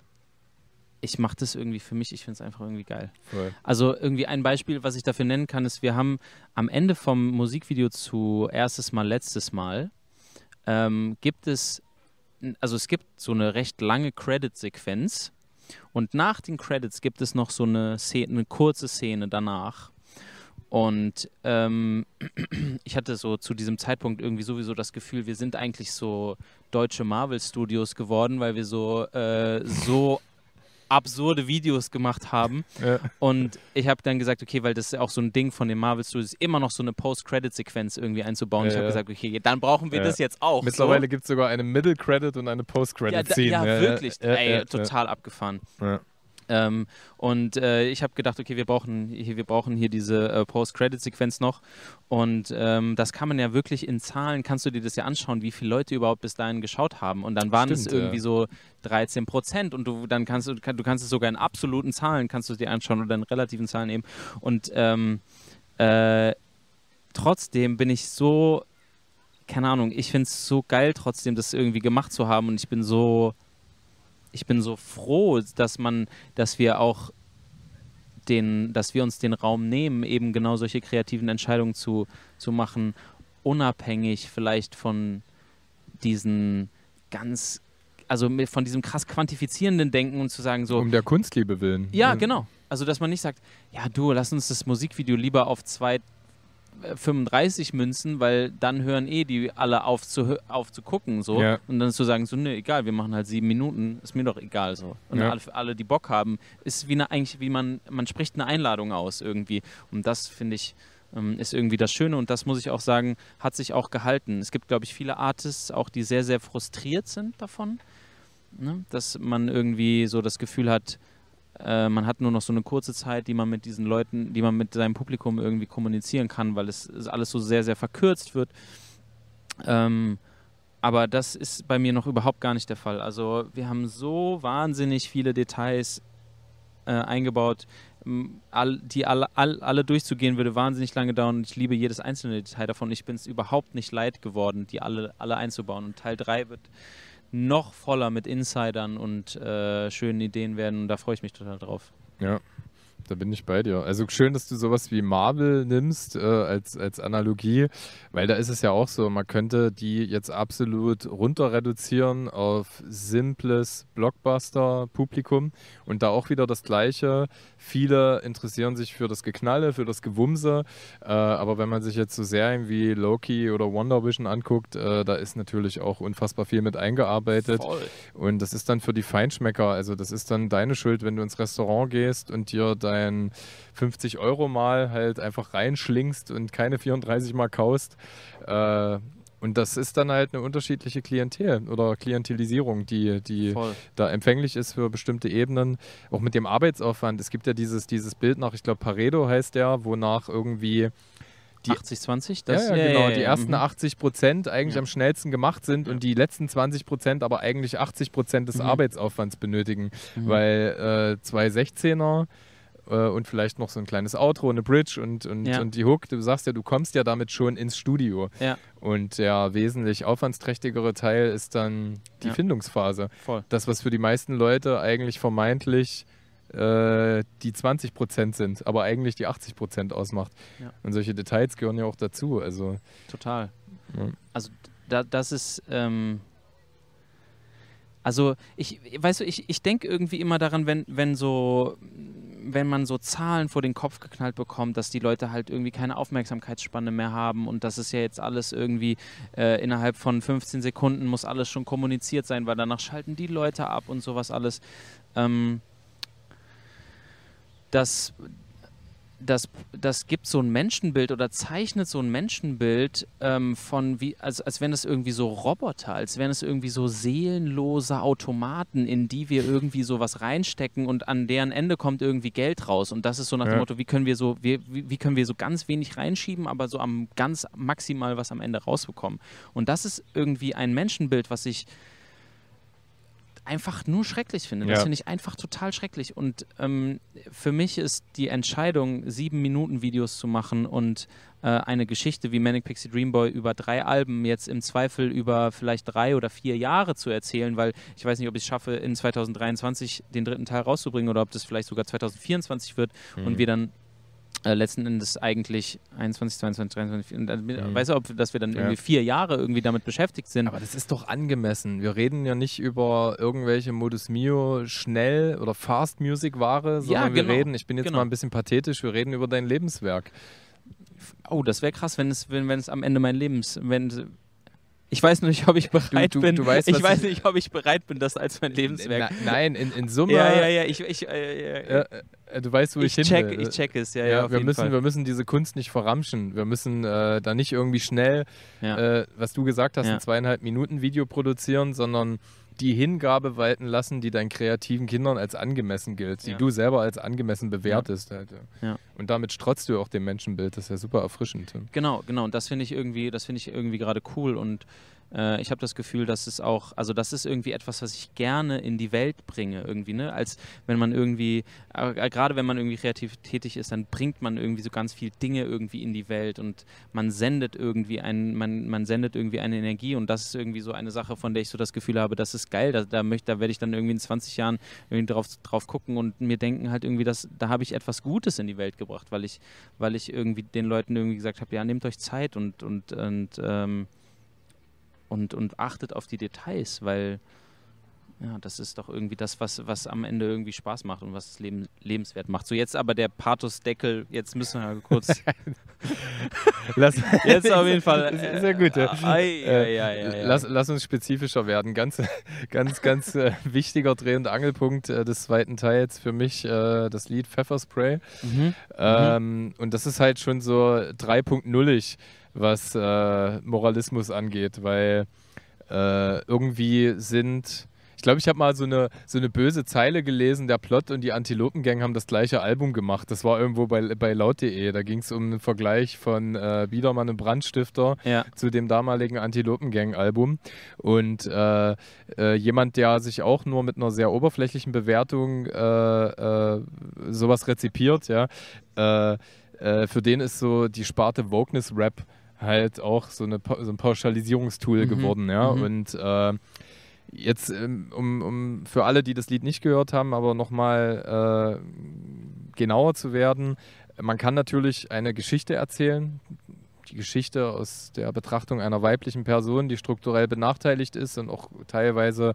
ich mache das irgendwie für mich, ich finde es einfach irgendwie geil. Cool. Also irgendwie ein Beispiel, was ich dafür nennen kann, ist, wir haben am Ende vom Musikvideo zu Erstes Mal, Letztes Mal, ähm, gibt es Also es gibt so eine recht lange Credit-Sequenz und nach den Credits gibt es noch so eine, Szene, eine kurze Szene danach. Und ähm, ich hatte so zu diesem Zeitpunkt irgendwie sowieso das Gefühl, wir sind eigentlich so deutsche Marvel Studios geworden, weil wir so, äh, so absurde Videos gemacht haben. Ja. Und ich habe dann gesagt, okay, weil das ist ja auch so ein Ding von den Marvel Studios, immer noch so eine Post-Credit-Sequenz irgendwie einzubauen. Ja, ich habe ja. gesagt, okay, dann brauchen wir ja. das jetzt auch. Mittlerweile so. Gibt es sogar eine Middle-Credit und eine Post-Credit-Szene. Ja, ja, ja, wirklich. Ja, Ey, ja, total ja. abgefahren. Ja. Ähm, und äh, ich habe gedacht, okay, wir brauchen hier, wir brauchen hier diese äh, Post-Credit-Sequenz noch. Und ähm, das kann man ja wirklich in Zahlen, kannst du dir das ja anschauen, wie viele Leute überhaupt bis dahin geschaut haben. Und dann waren Stimmt, es irgendwie ja. so dreizehn Prozent. Und du dann kannst du, kann, du kannst es sogar in absoluten Zahlen, kannst du es dir anschauen oder in relativen Zahlen eben. Und ähm, äh, trotzdem bin ich so, keine Ahnung, ich finde es so geil trotzdem, das irgendwie gemacht zu haben. Und ich bin so... Ich bin so froh, dass man, dass wir auch den, dass wir uns den Raum nehmen, eben genau solche kreativen Entscheidungen zu, zu machen, unabhängig vielleicht von diesen ganz, also von diesem krass quantifizierenden Denken und zu sagen so... Um der Kunstliebe willen. Ja, genau. Also, dass man nicht sagt, ja du, lass uns das Musikvideo lieber auf zwei fünfunddreißig münzen, weil dann hören eh die alle auf zu, auf zu gucken so ja. und dann zu sagen so, ne, egal, wir machen halt sieben Minuten, ist mir doch egal so und ja. alle, alle, die Bock haben, ist wie eine, eigentlich wie man, man spricht eine Einladung aus irgendwie und das finde ich ist irgendwie das Schöne und das muss ich auch sagen, hat sich auch gehalten. Es gibt, glaube ich, viele Artists auch, die sehr, sehr frustriert sind davon, ne? Dass man irgendwie so das Gefühl hat, man hat nur noch so eine kurze Zeit, die man mit diesen Leuten, die man mit seinem Publikum irgendwie kommunizieren kann, weil es alles so sehr, sehr verkürzt wird. Ähm, aber das ist bei mir noch überhaupt gar nicht der Fall. Also wir haben so wahnsinnig viele Details äh, eingebaut, all, die alle, all, alle durchzugehen würde wahnsinnig lange dauern. Ich liebe jedes einzelne Detail davon. Ich bin es überhaupt nicht leid geworden, die alle, alle einzubauen. Und Teil drei wird noch voller mit Insidern und äh, schönen Ideen werden und da freue ich mich total drauf. Ja, da bin ich bei dir. Also schön, dass du sowas wie Marvel nimmst äh, als, als Analogie, weil da ist es ja auch so, man könnte die jetzt absolut runter reduzieren auf simples Blockbuster-Publikum und da auch wieder das Gleiche. Viele interessieren sich für das Geknalle, für das Gewumse, äh, aber wenn man sich jetzt so Serien wie Loki oder WandaVision anguckt, äh, da ist natürlich auch unfassbar viel mit eingearbeitet. Voll. Und das ist dann für die Feinschmecker, also das ist dann deine Schuld, wenn du ins Restaurant gehst und dir dein fünfzig Euro mal halt einfach reinschlingst und keine vierunddreißig mal kaust. Äh, Und das ist dann halt eine unterschiedliche Klientel oder Klientelisierung, die, die da empfänglich ist für bestimmte Ebenen. Auch mit dem Arbeitsaufwand. Es gibt ja dieses, dieses Bild nach, ich glaube Pareto heißt der, wonach irgendwie die achtzig zwanzig? Das ja, ja, genau. Ja, ja, die ersten ja. achtzig Prozent eigentlich ja. am schnellsten gemacht sind ja. und die letzten zwanzig Prozent aber eigentlich achtzig Prozent des mhm. Arbeitsaufwands benötigen. Mhm. Weil äh, zwei sechzehner und vielleicht noch so ein kleines Outro, eine Bridge und, und, ja. und die Hook. Du sagst ja, du kommst ja damit schon ins Studio. Ja. Und der wesentlich aufwandsträchtigere Teil ist dann die ja. Findungsphase. Voll. Das, was für die meisten Leute eigentlich vermeintlich äh, die zwanzig Prozent sind, aber eigentlich die achtzig Prozent ausmacht. Ja. Und solche Details gehören ja auch dazu. Also, total. Ja. Also da, das ist... Ähm Also ich, weißt du, ich, ich denke irgendwie immer daran, wenn, wenn so, wenn man so Zahlen vor den Kopf geknallt bekommt, dass die Leute halt irgendwie keine Aufmerksamkeitsspanne mehr haben und das ist ja jetzt alles irgendwie äh, innerhalb von fünfzehn Sekunden muss alles schon kommuniziert sein, weil danach schalten die Leute ab und sowas alles. Ähm, das, das, das gibt so ein Menschenbild oder zeichnet so ein Menschenbild ähm, von, wie, als, als wären es irgendwie so Roboter, als wären es irgendwie so seelenlose Automaten, in die wir irgendwie sowas reinstecken und an deren Ende kommt irgendwie Geld raus. Und das ist so nach dem ja. Motto, wie können wir so, wie, wie können wir so ganz wenig reinschieben, aber so am ganz maximal was am Ende rausbekommen. Und das ist irgendwie ein Menschenbild, was ich einfach nur schrecklich finde. Ja. Das finde ich einfach total schrecklich. Und ähm, für mich ist die Entscheidung, sieben Minuten Videos zu machen und äh, eine Geschichte wie Manic Pixie Dream Boy über drei Alben jetzt im Zweifel über vielleicht drei oder vier Jahre zu erzählen, weil ich weiß nicht, ob ich es schaffe, in zweitausenddreiundzwanzig den dritten Teil rauszubringen oder ob das vielleicht sogar zweitausendvierundzwanzig wird mhm. und wir dann Äh, letzten Endes eigentlich einundzwanzig, zweiundzwanzig, dreiundzwanzig, vierundzwanzig, mhm. weißt du, ob, dass wir dann irgendwie ja. vier Jahre irgendwie damit beschäftigt sind. Aber das ist doch angemessen. Wir reden ja nicht über irgendwelche Modus Mio schnell oder Fast Music Ware, sondern ja, genau. wir reden, ich bin jetzt genau. mal ein bisschen pathetisch, wir reden über dein Lebenswerk. Oh, das wäre krass, wenn es, wenn, wenn es am Ende mein Lebens... Wenn, ich weiß nicht, ob ich bereit du, du, bin. Du weißt, ich weiß nicht, ob ich bereit bin, das als mein Lebenswerk. Na, nein, in, in Summe. Ja, ja, ja. Ich, ich, äh, ja, ja. Du weißt, wo ich, ich hin will. Ich check es, ja, ja. ja auf wir, jeden müssen, Fall. wir müssen diese Kunst nicht verramschen. Wir müssen äh, da nicht irgendwie schnell, ja. äh, was du gesagt hast, ja. ein zweieinhalb Minuten Video produzieren, sondern die Hingabe walten lassen, die deinen kreativen Kindern als angemessen gilt, die ja. du selber als angemessen bewertest. Ja. Halt. Ja. Und damit strotzt du auch dem Menschenbild. Das ist ja super erfrischend. Genau, genau. Und das finde ich irgendwie, das finde ich irgendwie gerade cool. Und äh, ich habe das Gefühl, dass es auch, also das ist irgendwie etwas, was ich gerne in die Welt bringe irgendwie, ne? Als wenn man irgendwie, äh, gerade wenn man irgendwie kreativ tätig ist, dann bringt man irgendwie so ganz viele Dinge irgendwie in die Welt und man sendet irgendwie einen, man, man sendet irgendwie eine Energie und das ist irgendwie so eine Sache, von der ich so das Gefühl habe, das ist geil, da, da, möchte, da werde ich dann irgendwie in zwanzig Jahren irgendwie drauf, drauf gucken und mir denken halt irgendwie, dass, da habe ich etwas Gutes in die Welt gebracht, weil ich, weil ich irgendwie den Leuten irgendwie gesagt habe, ja, nehmt euch Zeit und, und, und, ähm, Und, und achtet auf die Details, weil ja, das ist doch irgendwie das, was, was am Ende irgendwie Spaß macht und was das Leben lebenswert macht. So, jetzt aber der Pathos-Deckel, jetzt müssen wir kurz... lass, jetzt auf jeden Fall... Äh, ist ja gut. Äh, äh, äh, ja, ja, ja, ja. Lass, lass uns spezifischer werden. Ganz, ganz, ganz äh, wichtiger Dreh- und Angelpunkt äh, des zweiten Teils für mich äh, das Lied Pfefferspray. Mhm. Ähm, mhm. Und das ist halt schon so drei Punkt null-ig. Was äh, Moralismus angeht, weil äh, irgendwie sind, ich glaube, ich habe mal so eine, so eine böse Zeile gelesen, der Plot und die Antilopengang haben das gleiche Album gemacht, das war irgendwo bei, bei laut punkt de, da ging es um einen Vergleich von äh, Biedermann und Brandstifter ja. zu dem damaligen Antilopengang-Album und äh, äh, jemand, der sich auch nur mit einer sehr oberflächlichen Bewertung äh, äh, sowas rezipiert, ja, äh, äh, für den ist so die Sparte Wokeness-Rap halt auch so, eine, so ein Pauschalisierungstool mhm. geworden, ja, mhm. und äh, jetzt, um, um für alle, die das Lied nicht gehört haben, aber nochmal äh, genauer zu werden, man kann natürlich eine Geschichte erzählen, die Geschichte aus der Betrachtung einer weiblichen Person, die strukturell benachteiligt ist und auch teilweise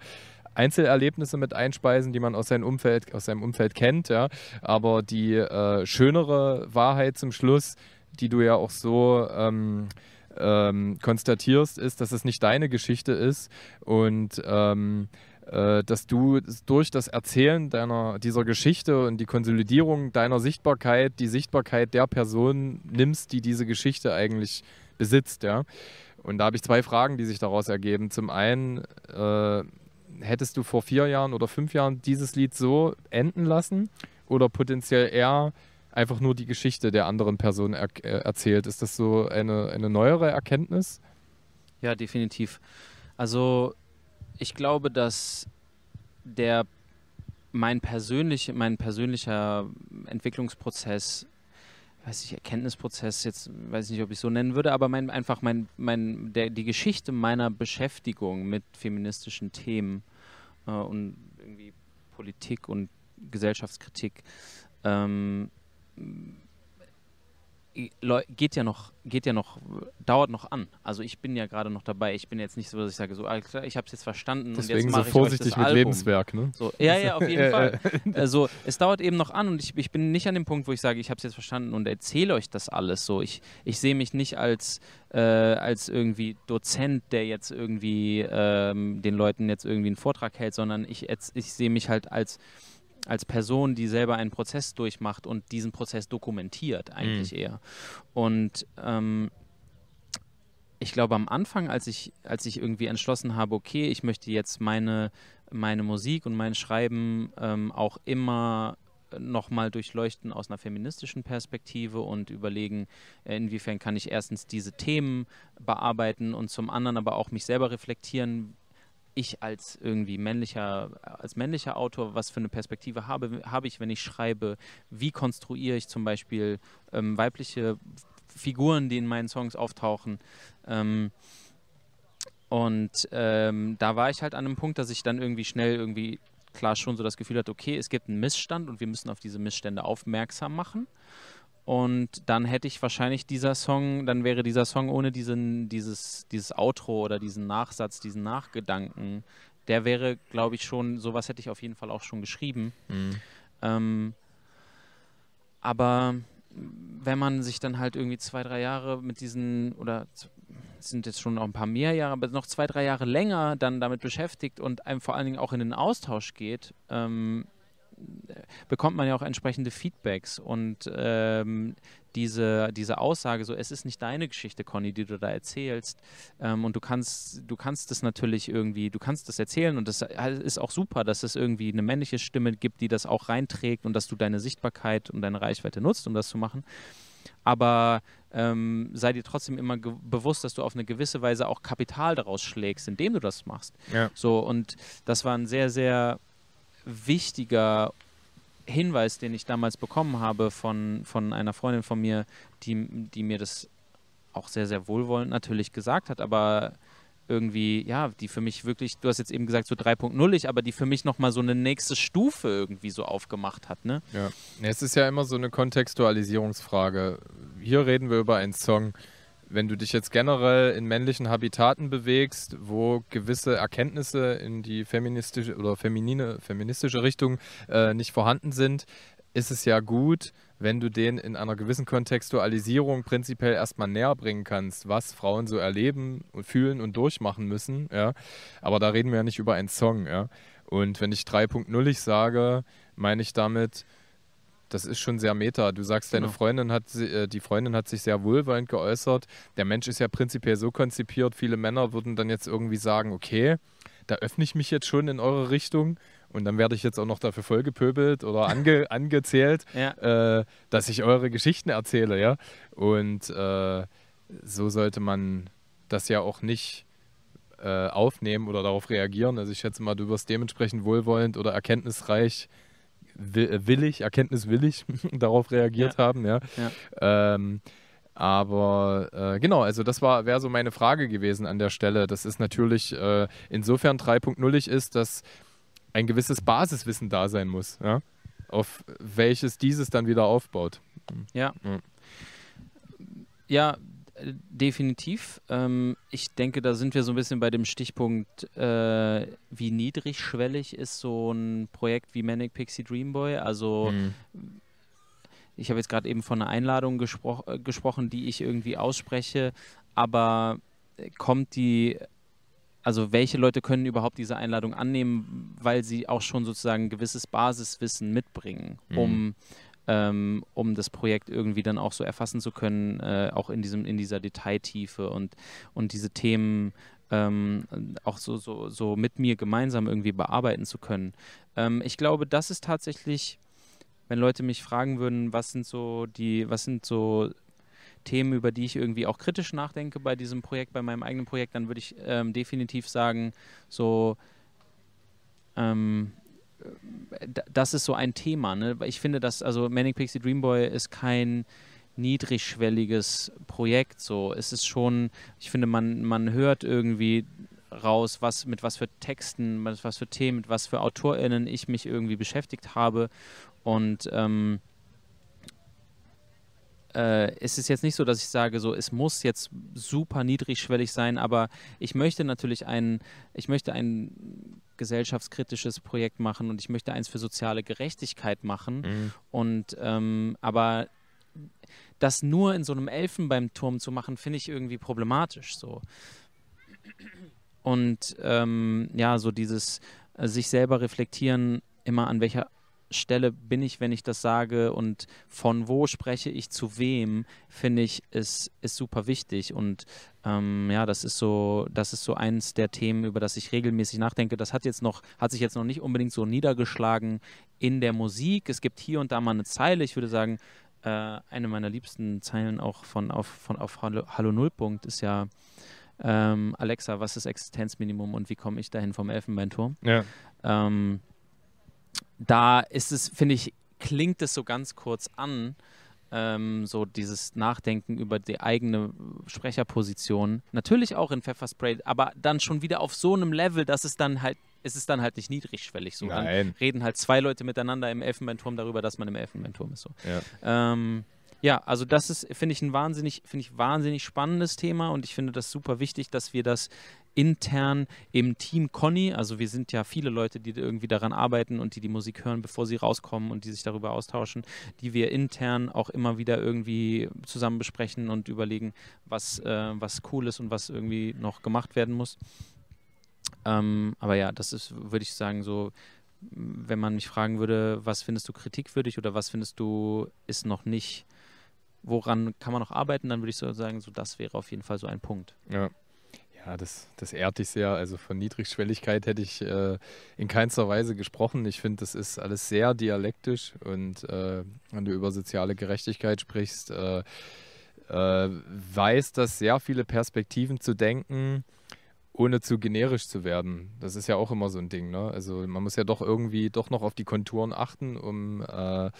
Einzelerlebnisse mit einspeisen, die man aus seinem Umfeld, aus seinem Umfeld kennt, ja, aber die äh, schönere Wahrheit zum Schluss, die du ja auch so ähm, ähm, konstatierst, ist, dass es nicht deine Geschichte ist und ähm, äh, dass du durch das Erzählen deiner, dieser Geschichte und die Konsolidierung deiner Sichtbarkeit, die Sichtbarkeit der Person nimmst, die diese Geschichte eigentlich besitzt. Ja? Und da habe ich zwei Fragen, die sich daraus ergeben. Zum einen, äh, hättest du vor vier Jahren oder fünf Jahren dieses Lied so enden lassen oder potenziell eher einfach nur die Geschichte der anderen Person er erzählt. Ist das so eine, eine neuere Erkenntnis? Ja, definitiv. Also ich glaube, dass der, mein, persönlich, mein persönlicher Entwicklungsprozess, weiß ich, Erkenntnisprozess, jetzt weiß ich nicht, ob ich es so nennen würde, aber mein, einfach mein, mein, der, die Geschichte meiner Beschäftigung mit feministischen Themen äh, und irgendwie Politik und Gesellschaftskritik ähm, geht ja noch, geht ja noch, dauert noch an. Also ich bin ja gerade noch dabei. Ich bin jetzt nicht so, dass ich sage, so, ich habe es jetzt verstanden. Deswegen und jetzt so vorsichtig ich mit Album. Lebenswerk, ne? So, ja, ja, auf jeden Fall. Also es dauert eben noch an und ich, ich bin nicht an dem Punkt, wo ich sage, ich habe es jetzt verstanden und erzähle euch das alles so. Ich, ich sehe mich nicht als Äh, als irgendwie Dozent, der jetzt irgendwie ähm, den Leuten jetzt irgendwie einen Vortrag hält, sondern ich, ich sehe mich halt als als Person, die selber einen Prozess durchmacht und diesen Prozess dokumentiert eigentlich mhm. eher. Und ähm, ich glaube, am Anfang, als ich, als ich irgendwie entschlossen habe, okay, ich möchte jetzt meine, meine Musik und mein Schreiben ähm, auch immer nochmal durchleuchten aus einer feministischen Perspektive und überlegen, inwiefern kann ich erstens diese Themen bearbeiten und zum anderen aber auch mich selber reflektieren, ich als irgendwie männlicher, als männlicher Autor, was für eine Perspektive habe, habe ich, wenn ich schreibe, wie konstruiere ich zum Beispiel ähm, weibliche Figuren, die in meinen Songs auftauchen. Ähm, und ähm, da war ich halt an einem Punkt, dass ich dann irgendwie schnell irgendwie klar schon so das Gefühl hatte, okay, es gibt einen Missstand und wir müssen auf diese Missstände aufmerksam machen. Und dann hätte ich wahrscheinlich dieser Song, dann wäre dieser Song ohne diesen, dieses, dieses Outro oder diesen Nachsatz, diesen Nachgedanken, der wäre, glaube ich, schon, sowas hätte ich auf jeden Fall auch schon geschrieben. Mhm. Ähm, aber wenn man sich dann halt irgendwie zwei, drei Jahre mit diesen, oder es sind jetzt schon noch ein paar mehr Jahre, aber noch zwei, drei Jahre länger dann damit beschäftigt und einem vor allen Dingen auch in den Austausch geht, ähm, bekommt man ja auch entsprechende Feedbacks und ähm, diese, diese Aussage so, es ist nicht deine Geschichte, Conny, die du da erzählst, ähm, und du kannst, du kannst das natürlich irgendwie, du kannst das erzählen und das ist auch super, dass es irgendwie eine männliche Stimme gibt, die das auch reinträgt und dass du deine Sichtbarkeit und deine Reichweite nutzt, um das zu machen, aber ähm, sei dir trotzdem immer bewusst, dass du auf eine gewisse Weise auch Kapital daraus schlägst, indem du das machst. Ja. So, und das war ein sehr, sehr wichtiger Hinweis, den ich damals bekommen habe von, von einer Freundin von mir, die, die mir das auch sehr, sehr wohlwollend natürlich gesagt hat, aber irgendwie, ja, die für mich wirklich, du hast jetzt eben gesagt so drei punkt null, aber die für mich nochmal so eine nächste Stufe irgendwie so aufgemacht hat, ne? Ja, es ist ja immer so eine Kontextualisierungsfrage. Hier reden wir über einen Song. Wenn du dich jetzt generell in männlichen Habitaten bewegst, wo gewisse Erkenntnisse in die feministische oder feminine, feministische Richtung äh, nicht vorhanden sind, ist es ja gut, wenn du denen in einer gewissen Kontextualisierung prinzipiell erstmal näher bringen kannst, was Frauen so erleben und fühlen und durchmachen müssen. Ja? Aber da reden wir ja nicht über einen Song. Ja? Und wenn ich drei punkt null sage, meine ich damit, das ist schon sehr meta. Du sagst, deine genau. Freundin hat, äh, die Freundin hat sich sehr wohlwollend geäußert. Der Mensch ist ja prinzipiell so konzipiert, viele Männer würden dann jetzt irgendwie sagen, okay, da öffne ich mich jetzt schon in eure Richtung und dann werde ich jetzt auch noch dafür vollgepöbelt oder ange angezählt, ja. äh, dass ich eure Geschichten erzähle. Ja? Und äh, so sollte man das ja auch nicht äh, aufnehmen oder darauf reagieren. Also ich schätze mal, du wirst dementsprechend wohlwollend oder erkenntnisreich willig, erkenntniswillig darauf reagiert ja. haben, ja. ja. Ähm, aber äh, genau, also das war wäre so meine Frage gewesen an der Stelle. Das ist natürlich äh, insofern drei punkt null ist, dass ein gewisses Basiswissen da sein muss, ja? Auf welches dieses dann wieder aufbaut. Ja, ja, ja, definitiv. Ähm, ich denke, da sind wir so ein bisschen bei dem Stichpunkt, äh, wie niedrigschwellig ist so ein Projekt wie Manic Pixie Dream Boy. Also mhm. ich habe jetzt gerade eben von einer Einladung gespro gesprochen, die ich irgendwie ausspreche, aber kommt die, also welche Leute können überhaupt diese Einladung annehmen, weil sie auch schon sozusagen ein gewisses Basiswissen mitbringen, mhm. um Ähm, um das Projekt irgendwie dann auch so erfassen zu können, äh, auch in diesem, in dieser Detailtiefe und, und diese Themen ähm, auch so, so, so mit mir gemeinsam irgendwie bearbeiten zu können. Ähm, ich glaube, das ist tatsächlich, wenn Leute mich fragen würden, was sind so die, was sind so Themen, über die ich irgendwie auch kritisch nachdenke bei diesem Projekt, bei meinem eigenen Projekt, dann würde ich ähm, definitiv sagen, so ähm, das ist so ein Thema, ne? Ich finde, dass, also Manic Pixie Dream Boy ist kein niedrigschwelliges Projekt, so. Es ist schon, ich finde, man, man hört irgendwie raus, was, mit was für Texten, mit was für Themen, mit was für AutorInnen ich mich irgendwie beschäftigt habe und ähm, äh, es ist jetzt nicht so, dass ich sage, so, es muss jetzt super niedrigschwellig sein, aber ich möchte natürlich einen, ich möchte einen gesellschaftskritisches Projekt machen und ich möchte eins für soziale Gerechtigkeit machen. Mhm. Und ähm, aber das nur in so einem Elfenbeinturm zu machen, finde ich irgendwie problematisch. So. Und ähm, ja, so dieses äh, sich selber reflektieren, immer an welcher Stelle bin ich, wenn ich das sage und von wo spreche ich zu wem, finde ich, ist, ist super wichtig. Und ähm, ja, das ist so, das ist so eins der Themen, über das ich regelmäßig nachdenke. Das hat jetzt noch, hat sich jetzt noch nicht unbedingt so niedergeschlagen in der Musik. Es gibt hier und da mal eine Zeile, ich würde sagen, äh, eine meiner liebsten Zeilen auch von auf, von auf Hallo, Hallo Nullpunkt ist ja ähm, Alexa, was ist Existenzminimum und wie komme ich dahin vom Elfenbeinturm? Ja. Ähm, Da ist es, finde ich, klingt es so ganz kurz an, ähm, so dieses Nachdenken über die eigene Sprecherposition. Natürlich auch in Pfefferspray, aber dann schon wieder auf so einem Level, dass es dann halt, es ist dann halt nicht niedrigschwellig. So. Nein. Dann reden halt zwei Leute miteinander im Elfenbeinturm darüber, dass man im Elfenbeinturm ist. So. Ja. Ähm, ja, also das ist, finde ich, ein wahnsinnig, finde ich, wahnsinnig spannendes Thema und ich finde das super wichtig, dass wir das intern im Team Conny, also wir sind ja viele Leute, die irgendwie daran arbeiten und die die Musik hören, bevor sie rauskommen und die sich darüber austauschen, die wir intern auch immer wieder irgendwie zusammen besprechen und überlegen, was, äh, was cool ist und was irgendwie noch gemacht werden muss. Ähm, aber ja, das ist, würde ich sagen, so, wenn man mich fragen würde, was findest du kritikwürdig oder was findest du ist noch nicht, woran kann man noch arbeiten, dann würde ich so sagen, so das wäre auf jeden Fall so ein Punkt. Ja, ja das, das ehrt dich sehr. Also von Niedrigschwelligkeit hätte ich äh, in keinster Weise gesprochen. Ich finde, das ist alles sehr dialektisch und äh, wenn du über soziale Gerechtigkeit sprichst, äh, äh, weiß das sehr viele Perspektiven zu denken, ohne zu generisch zu werden. Das ist ja auch immer so ein Ding, ne? Also man muss ja doch irgendwie doch noch auf die Konturen achten, um äh,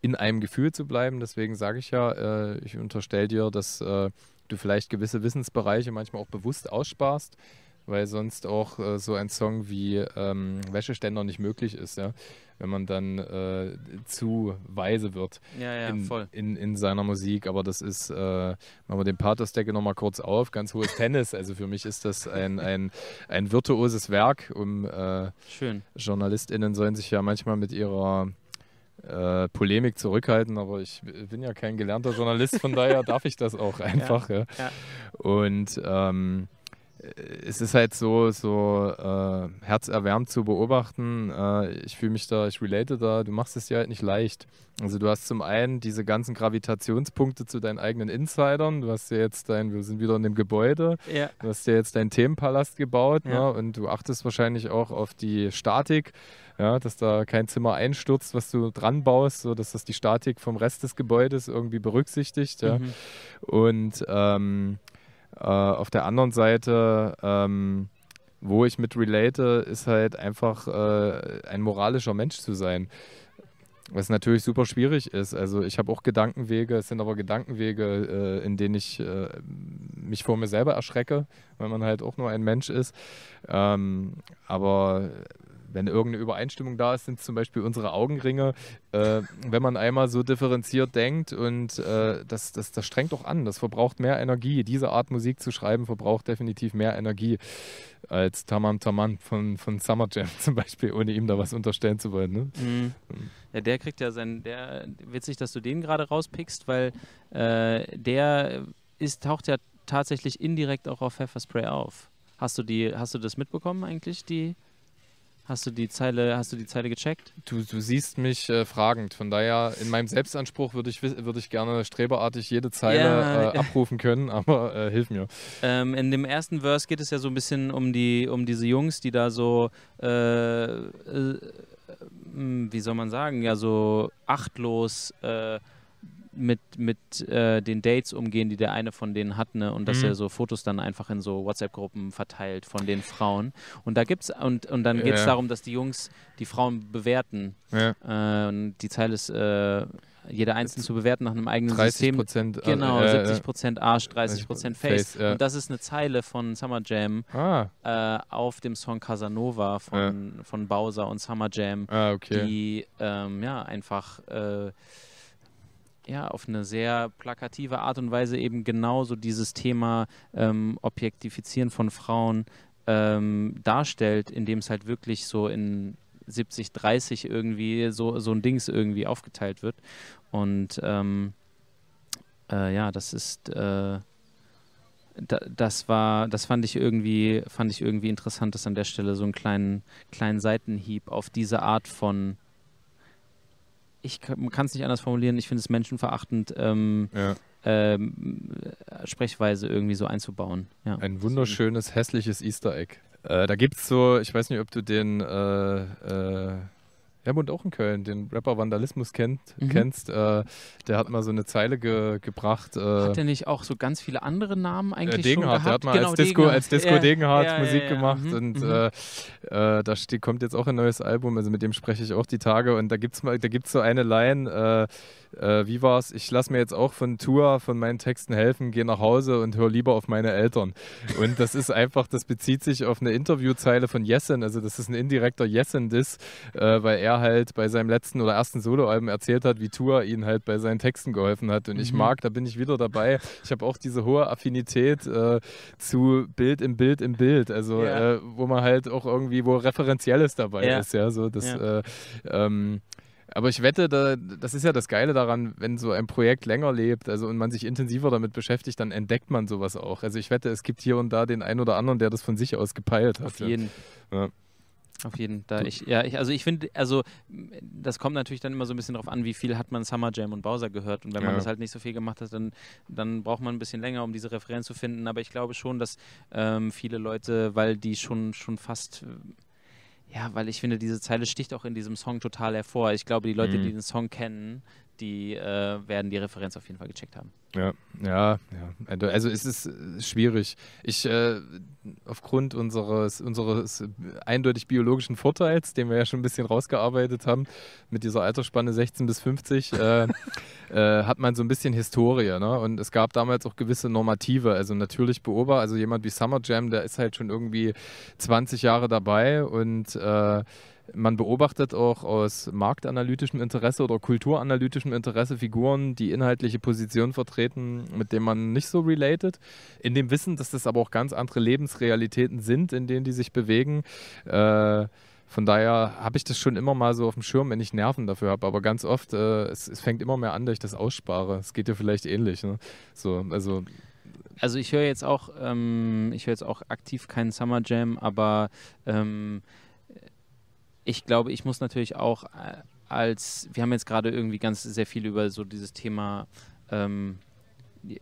in einem Gefühl zu bleiben. Deswegen sage ich ja, äh, ich unterstelle dir, dass äh, du vielleicht gewisse Wissensbereiche manchmal auch bewusst aussparst, weil sonst auch äh, so ein Song wie ähm, Wäscheständer nicht möglich ist, ja? Wenn man dann äh, zu weise wird ja, ja, in, voll. In, in seiner Musik. Aber das ist, äh, machen wir den Pathos-Decke nochmal kurz auf, ganz hohes Tennis. Also für mich ist das ein, ein, ein virtuoses Werk. Um, äh, Schön. JournalistInnen sollen sich ja manchmal mit ihrer Äh, Polemik zurückhalten, aber ich bin ja kein gelernter Journalist, von daher darf ich das auch einfach. Ja, ja. Ja. Und ähm, es ist halt so, so äh, herzerwärmend zu beobachten. Äh, ich fühle mich da, ich relate da, du machst es dir halt nicht leicht. Also du hast zum einen diese ganzen Gravitationspunkte zu deinen eigenen Insidern, du hast ja jetzt dein, wir sind wieder in dem Gebäude, ja. Du hast ja jetzt deinen Themenpalast gebaut, ja. Ne? Und du achtest wahrscheinlich auch auf die Statik, ja, dass da kein Zimmer einstürzt, was du dran baust, so dass das die Statik vom Rest des Gebäudes irgendwie berücksichtigt. Ja? Mhm. Und ähm, äh, auf der anderen Seite, ähm, wo ich mit relate, ist halt einfach äh, ein moralischer Mensch zu sein. Was natürlich super schwierig ist. Also ich habe auch Gedankenwege, es sind aber Gedankenwege, äh, in denen ich äh, mich vor mir selber erschrecke, weil man halt auch nur ein Mensch ist. Ähm, aber wenn irgendeine Übereinstimmung da ist, sind es zum Beispiel unsere Augenringe. Äh, wenn man einmal so differenziert denkt und äh, das, das, das strengt doch an, das verbraucht mehr Energie. Diese Art Musik zu schreiben verbraucht definitiv mehr Energie als Tamam Taman von, von Summer Jam zum Beispiel, ohne ihm da was unterstellen zu wollen. Ne? Mhm. Ja, der kriegt ja seinen, der, witzig, dass du den gerade rauspickst, weil äh, der ist, taucht ja tatsächlich indirekt auch auf Pfefferspray auf. Hast du die, hast du das mitbekommen eigentlich, die, hast du die Zeile, hast du die Zeile gecheckt? Du, du siehst mich äh, fragend, von daher in meinem Selbstanspruch würde ich, würd ich gerne streberartig jede Zeile ja. äh, abrufen können, aber äh, hilf mir. Ähm, in dem ersten Verse geht es ja so ein bisschen um, die, um diese Jungs, die da so äh, äh, wie soll man sagen, ja so achtlos äh, mit, mit äh, den Dates umgehen, die der eine von denen hat, ne? Und dass mhm. er so Fotos dann einfach in so WhatsApp-Gruppen verteilt von den Frauen. Und da gibt's und, und dann geht es ja. darum, dass die Jungs die Frauen bewerten. Ja. Äh, und die Zeile ist, äh, jeder einzeln zu bewerten nach einem eigenen System. dreißig Prozent genau, äh, siebzig Prozent Arsch, dreißig Prozent Face. Face ja. Und das ist eine Zeile von Summer Jam ah. äh, auf dem Song Casanova von, ja. von Bowser und Summer Jam, ah, okay. die ähm, ja einfach äh, ja, auf eine sehr plakative Art und Weise eben genauso dieses Thema ähm, Objektifizieren von Frauen ähm, darstellt, indem es halt wirklich so in siebzig dreißig irgendwie so, so ein Dings irgendwie aufgeteilt wird. Und ähm, äh, ja, das ist äh, da, das war, das fand ich irgendwie, fand ich irgendwie interessant, dass an der Stelle so einen kleinen, kleinen Seitenhieb auf diese Art von ich kann es nicht anders formulieren, ich finde es menschenverachtend, ähm, ja. ähm, Sprechweise irgendwie so einzubauen. Ja. Ein wunderschönes, hässliches Easter Egg. Äh, da gibt es so, ich weiß nicht, ob du den äh, äh, ja, und auch in Köln, den Rapper Vandalismus kennt, mhm. kennst, äh, der hat mal so eine Zeile ge gebracht. Äh, hat der nicht auch so ganz viele andere Namen eigentlich äh, schon gehabt? Der hat mal genau, als Disco, als Disco ja. Degenhardt ja, Musik ja, ja. gemacht mhm. und mhm. Äh, äh, da steht, kommt jetzt auch ein neues Album, also mit dem spreche ich auch die Tage und da gibt es mal, da gibt's so eine Line, äh, äh, wie war's, ich lasse mir jetzt auch von Tua, von meinen Texten helfen, gehe nach Hause und höre lieber auf meine Eltern. Und das ist einfach, das bezieht sich auf eine Interviewzeile von Jessen, also das ist ein indirekter Jessen-Diss, äh, weil er halt bei seinem letzten oder ersten Soloalbum erzählt hat, wie Tua ihn halt bei seinen Texten geholfen hat. Und mhm. ich mag, da bin ich wieder dabei, ich habe auch diese hohe Affinität äh, zu Bild im Bild im Bild, also ja. äh, wo man halt auch irgendwie, wo Referenzielles dabei ja. ist. Ja, so das, ja. äh, ähm, aber ich wette, da, das ist ja das Geile daran, wenn so ein Projekt länger lebt, also und man sich intensiver damit beschäftigt, dann entdeckt man sowas auch. Also ich wette, es gibt hier und da den einen oder anderen, der das von sich aus gepeilt hat. Auf jeden. Ja. Auf jeden Fall. Ich, ja, ich, also ich finde, also das kommt natürlich dann immer so ein bisschen darauf an, wie viel hat man Summer Jam und Bowser gehört. Und wenn man ja. das halt nicht so viel gemacht hat, dann, dann braucht man ein bisschen länger, um diese Referenz zu finden. Aber ich glaube schon, dass ähm, viele Leute, weil die schon, schon fast... Ja, weil ich finde, diese Zeile sticht auch in diesem Song total hervor. Ich glaube, die Leute, mhm. die den Song kennen, die äh, werden die Referenz auf jeden Fall gecheckt haben. Ja, ja, ja. Also es ist schwierig. Ich, äh, aufgrund unseres, unseres eindeutig biologischen Vorteils, den wir ja schon ein bisschen rausgearbeitet haben, mit dieser Altersspanne sechzehn bis fünfzig, äh, äh, hat man so ein bisschen Historie. Ne? Und es gab damals auch gewisse Normative. Also natürlich beobacht, also jemand wie Summer Jam, der ist halt schon irgendwie zwanzig Jahre dabei und äh, man beobachtet auch aus marktanalytischem Interesse oder kulturanalytischem Interesse Figuren, die inhaltliche Positionen vertreten, mit denen man nicht so related. In dem Wissen, dass das aber auch ganz andere Lebensrealitäten sind, in denen die sich bewegen. Äh, von daher habe ich das schon immer mal so auf dem Schirm, wenn ich Nerven dafür habe. Aber ganz oft, äh, es, es fängt immer mehr an, dass ich das ausspare. Es geht dir vielleicht ähnlich. Ne? So, also... Also ich höre jetzt auch, ähm, ich höre jetzt auch aktiv keinen Summer Jam, aber... Ähm Ich glaube, ich muss natürlich auch als, wir haben jetzt gerade irgendwie ganz sehr viel über so dieses Thema, ähm,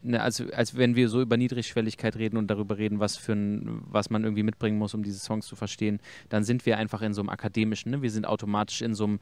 ne, also, als wenn wir so über Niedrigschwelligkeit reden und darüber reden, was, für ein, was man irgendwie mitbringen muss, um diese Songs zu verstehen, dann sind wir einfach in so einem akademischen, ne? Wir sind automatisch in so einem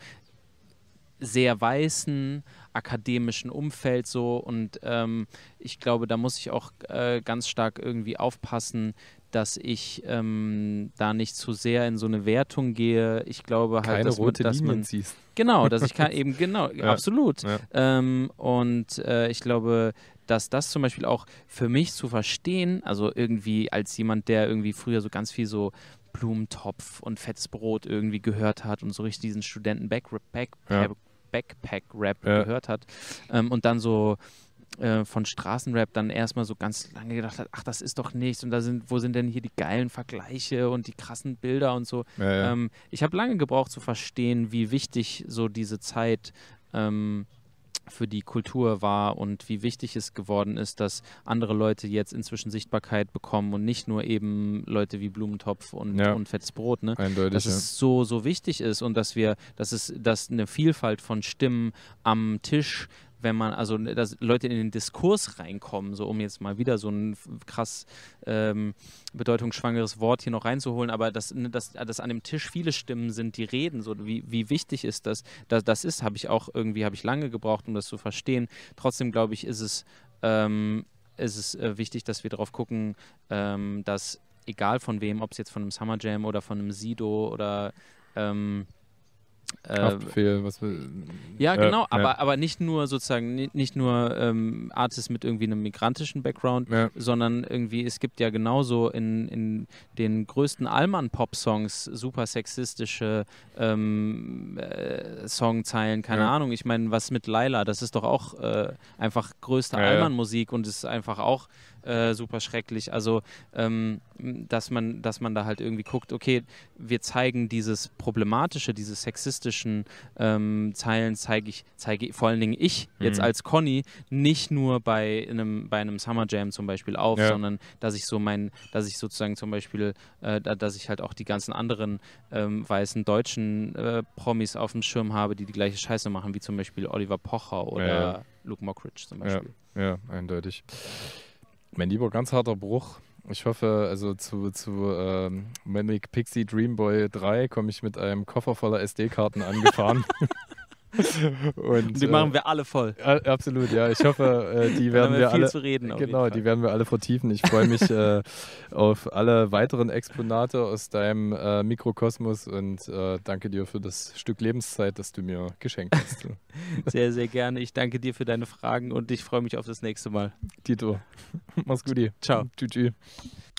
sehr weißen, akademischen Umfeld so und ähm, ich glaube, da muss ich auch äh, ganz stark irgendwie aufpassen, dass ich ähm, da nicht zu sehr in so eine Wertung gehe. Ich glaube halt, Keine dass, rote man, dass man ziehst. Genau, dass ich kann eben genau, ja. absolut. Ja. Ähm, und äh, ich glaube, dass das zum Beispiel auch für mich zu verstehen, also irgendwie als jemand, der irgendwie früher so ganz viel so Blumentopf und Fettes Brot irgendwie gehört hat und so richtig diesen Studenten Backpack, ja. Backpack-Rap ja. gehört hat ähm, und dann so von Straßenrap dann erstmal so ganz lange gedacht hat, ach, das ist doch nichts und da sind, wo sind denn hier die geilen Vergleiche und die krassen Bilder und so. Ja, ja. Ähm, ich habe lange gebraucht zu verstehen, wie wichtig so diese Zeit ähm, für die Kultur war und wie wichtig es geworden ist, dass andere Leute jetzt inzwischen Sichtbarkeit bekommen und nicht nur eben Leute wie Blumentopf und, ja. und Fettes Brot, ne? Eindeutig, dass ja. es so, so wichtig ist und dass wir, dass es, dass eine Vielfalt von Stimmen am Tisch, wenn man, also dass Leute in den Diskurs reinkommen, so um jetzt mal wieder so ein krass ähm, bedeutungsschwangeres Wort hier noch reinzuholen, aber dass, dass, dass an dem Tisch viele Stimmen sind, die reden, so wie, wie wichtig ist das, das, das ist, habe ich auch irgendwie, habe ich lange gebraucht, um das zu verstehen. Trotzdem, glaube ich, ist es, ähm, ist es äh, wichtig, dass wir darauf gucken, ähm, dass egal von wem, ob es jetzt von einem Summer Jam oder von einem Sido oder ähm, Haftbefehl, was will, ja, genau, äh, aber, ja. aber nicht nur sozusagen, nicht nur ähm, Artists mit irgendwie einem migrantischen Background, ja. sondern irgendwie, es gibt ja genauso in, in den größten Allmann-Pop-Songs super sexistische ähm, äh, Songzeilen, keine ja. Ahnung, ich meine, was mit Laila, das ist doch auch äh, einfach größte ja, Allmann-Musik und es ist einfach auch äh, super schrecklich. Also, ähm, dass man, dass man da halt irgendwie guckt, okay, wir zeigen dieses Problematische, diese sexistischen ähm, Zeilen, zeige ich, zeige vor allen Dingen ich jetzt mhm. als Conny nicht nur bei einem, bei einem Summer Jam zum Beispiel auf, ja. sondern dass ich so mein, dass ich sozusagen zum Beispiel, äh, da, dass ich halt auch die ganzen anderen ähm, weißen deutschen äh, Promis auf dem Schirm habe, die die gleiche Scheiße machen, wie zum Beispiel Oliver Pocher oder ja. Luke Mockridge zum Beispiel. Ja, ja, eindeutig. Mein lieber, ganz harter Bruch. Ich hoffe, also zu, zu ähm, Manic Pixie Dream Boy drei komme ich mit einem Koffer voller S D-Karten angefahren. Und die äh, machen wir alle voll. Äh, absolut, ja. Ich hoffe, äh, die werden wir, wir viel alle. Zu reden, genau, die werden wir alle vertiefen. Ich freue mich äh, auf alle weiteren Exponate aus deinem äh, Mikrokosmos und äh, danke dir für das Stück Lebenszeit, das du mir geschenkt hast. Sehr, sehr gerne. Ich danke dir für deine Fragen und ich freue mich auf das nächste Mal. Tito, mach's gut. Ciao. Tschüss.